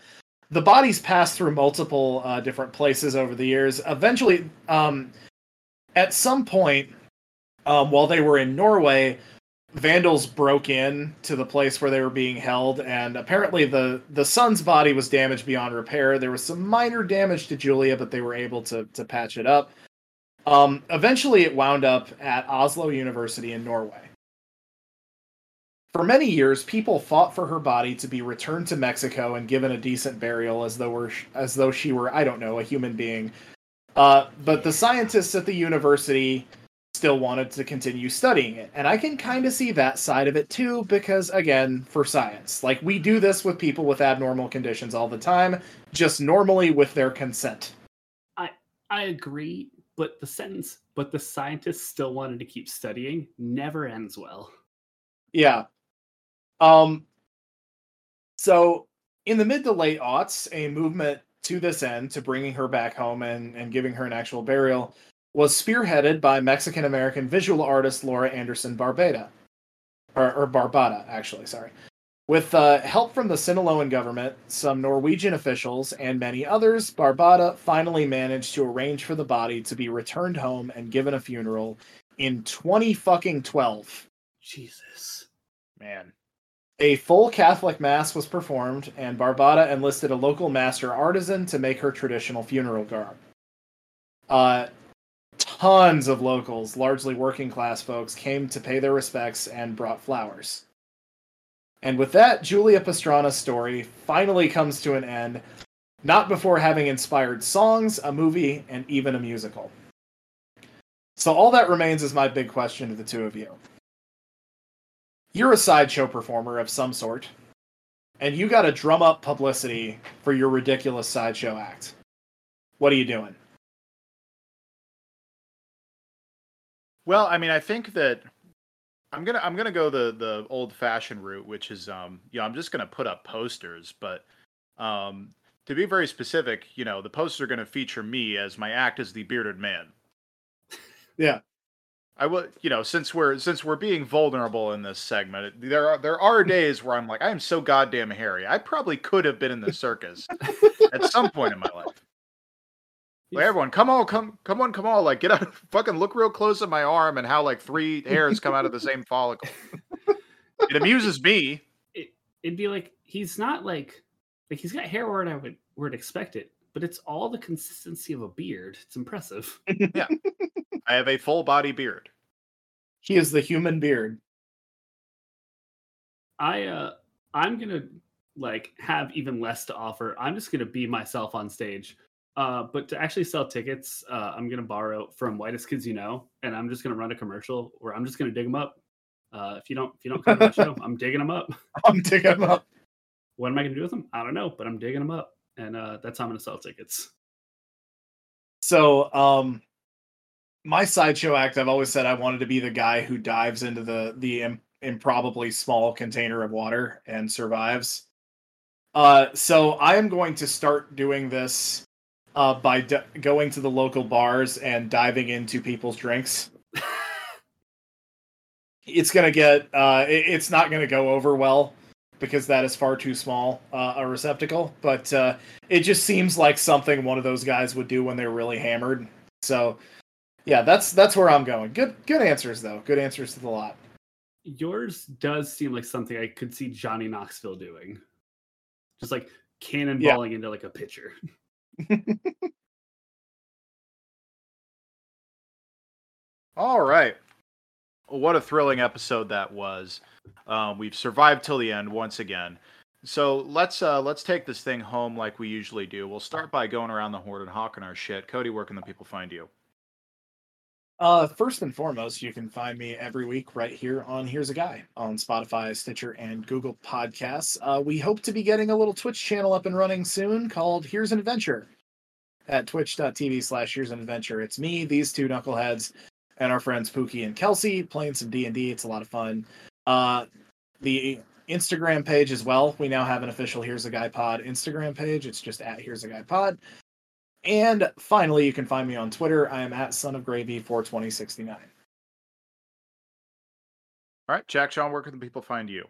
the bodies passed through multiple uh, different places over the years. Eventually, um, at some point, um, while they were in Norway, vandals broke in to the place where they were being held, and apparently the, the son's body was damaged beyond repair. There was some minor damage to Julia, but they were able to to patch it up. Um, eventually, it wound up at Oslo University in Norway. For many years, people fought for her body to be returned to Mexico and given a decent burial as though were as though she were, I don't know, a human being. Uh, but the scientists at the university still wanted to continue studying it. And I can kind of see that side of it too, because again, for science, like we do this with people with abnormal conditions all the time, just normally with their consent. I I agree, but the sentence, but the scientists still wanted to keep studying, never ends well. Yeah. Um, so in the mid to late aughts, a movement to this end, to bringing her back home and, and giving her an actual burial, was spearheaded by Mexican-American visual artist Laura Anderson Barbata, or, or Barbata, actually, sorry. With uh, help from the Sinaloan government, some Norwegian officials, and many others, Barbata finally managed to arrange for the body to be returned home and given a funeral in twenty fucking twelve. Jesus. Man. A full Catholic mass was performed, and Barbata enlisted a local master artisan to make her traditional funeral garb. Uh... Tons of locals, largely working-class folks, came to pay their respects and brought flowers. And with that, Julia Pastrana's story finally comes to an end, not before having inspired songs, a movie, and even a musical. So all that remains is my big question to the two of you. You're a sideshow performer of some sort, and you gotta drum up publicity for your ridiculous sideshow act. What are you doing? Well, I mean, I think that I'm gonna I'm gonna go the, the old fashioned route, which is um you know, I'm just gonna put up posters, but um to be very specific, you know, the posters are gonna feature me as my act as the bearded man. Yeah, I will. You know, since we're since we're being vulnerable in this segment, there are there are days where I'm like, I am so goddamn hairy. I probably could have been in the circus at some point in my life. Like, everyone, come on, come, come on, come on! Like, get out, fucking look real close at my arm and how like three hairs come out of the same follicle. It amuses me. It, it'd be like he's not like like he's got hair where I would where I'd expect it, but it's all the consistency of a beard. It's impressive. Yeah, I have a full body beard. He is the human beard. I uh, I'm gonna like have even less to offer. I'm just gonna be myself on stage. Uh, but to actually sell tickets, uh, I'm going to borrow from Whitest Kids You Know, and I'm just going to run a commercial where I'm just going to dig them up. Uh, if you don't if you don't come to my show, I'm digging them up. I'm digging them up. What am I going to do with them? I don't know, but I'm digging them up. And uh, that's how I'm going to sell tickets. So um, my sideshow act, I've always said I wanted to be the guy who dives into the, the im- improbably small container of water and survives. Uh, so I am going to start doing this. Uh, by d- going to the local bars and diving into people's drinks. It's going to get, uh, it, it's not going to go over well because that is far too small uh, a receptacle, but uh, it just seems like something one of those guys would do when they're really hammered. So yeah, that's, that's where I'm going. Good, good answers though. Good answers to the lot. Yours does seem like something I could see Johnny Knoxville doing. Just like cannonballing yeah. into like a pitcher. All right, well, what a thrilling episode that was. Um, we've survived till the end once again. So let's uh, let's take this thing home like we usually do. We'll start by going around the horn and hawking our shit. Cody, where can the people find you? Uh, first and foremost, you can find me every week right here on Here's a Guy on Spotify, Stitcher, and Google Podcasts. Uh, we hope to be getting a little Twitch channel up and running soon called Here's an Adventure at twitch.tv slash Here's an Adventure. It's me, these two knuckleheads, and our friends Pookie and Kelsey playing some D and D. It's a lot of fun. Uh, the Instagram page as well. We now have an official Here's a Guy Pod Instagram page. It's just at Here's a Guy Pod. And finally, you can find me on Twitter. I am at Son of Gravy four twenty sixty-nine. All right, Jack John, where can the people find you?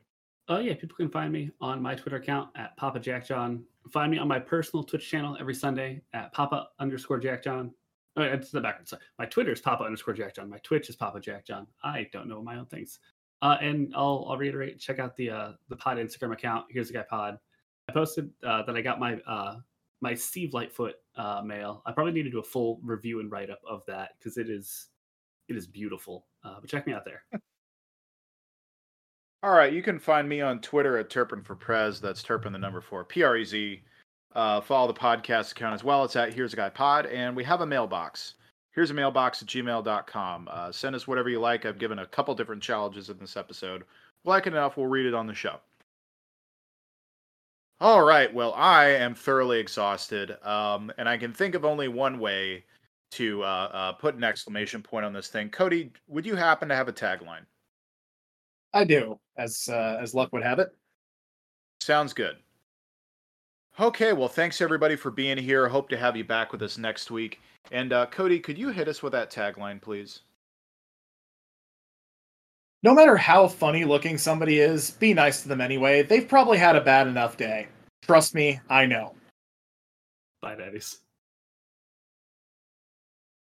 Oh, uh, yeah, people can find me on my Twitter account at Papa Jack John. Find me on my personal Twitch channel every Sunday at Papa underscore Jack John. Oh, it's in the background. Sorry. My Twitter is Papa underscore Jack John. My Twitch is Papa Jack John. I don't know my own things. Uh, and I'll I'll reiterate, check out the uh, the pod Instagram account. Here's a Guy Pod. I posted uh, that I got my uh, my Steve Lightfoot uh, mail. I probably need to do a full review and write up of that because it is it is beautiful. Uh, but check me out there. All right, you can find me on Twitter at Turpin for Prez. That's Turpin the number four P R E Z. Uh, follow the podcast account as well. It's at Here's a Guy Pod, and we have a mailbox. Here's a mailbox at gmail dot com. Uh, send us whatever you like. I've given a couple different challenges in this episode. Like enough, we'll read it on the show. All right. Well, I am thoroughly exhausted, um, and I can think of only one way to uh, uh, put an exclamation point on this thing. Cody, would you happen to have a tagline? I do, as uh, as luck would have it. Sounds good. Okay, well, thanks everybody for being here. Hope to have you back with us next week. And uh, Cody, could you hit us with that tagline, please? No matter how funny looking somebody is, be nice to them anyway. They've probably had a bad enough day. Trust me, I know. Bye, daddies.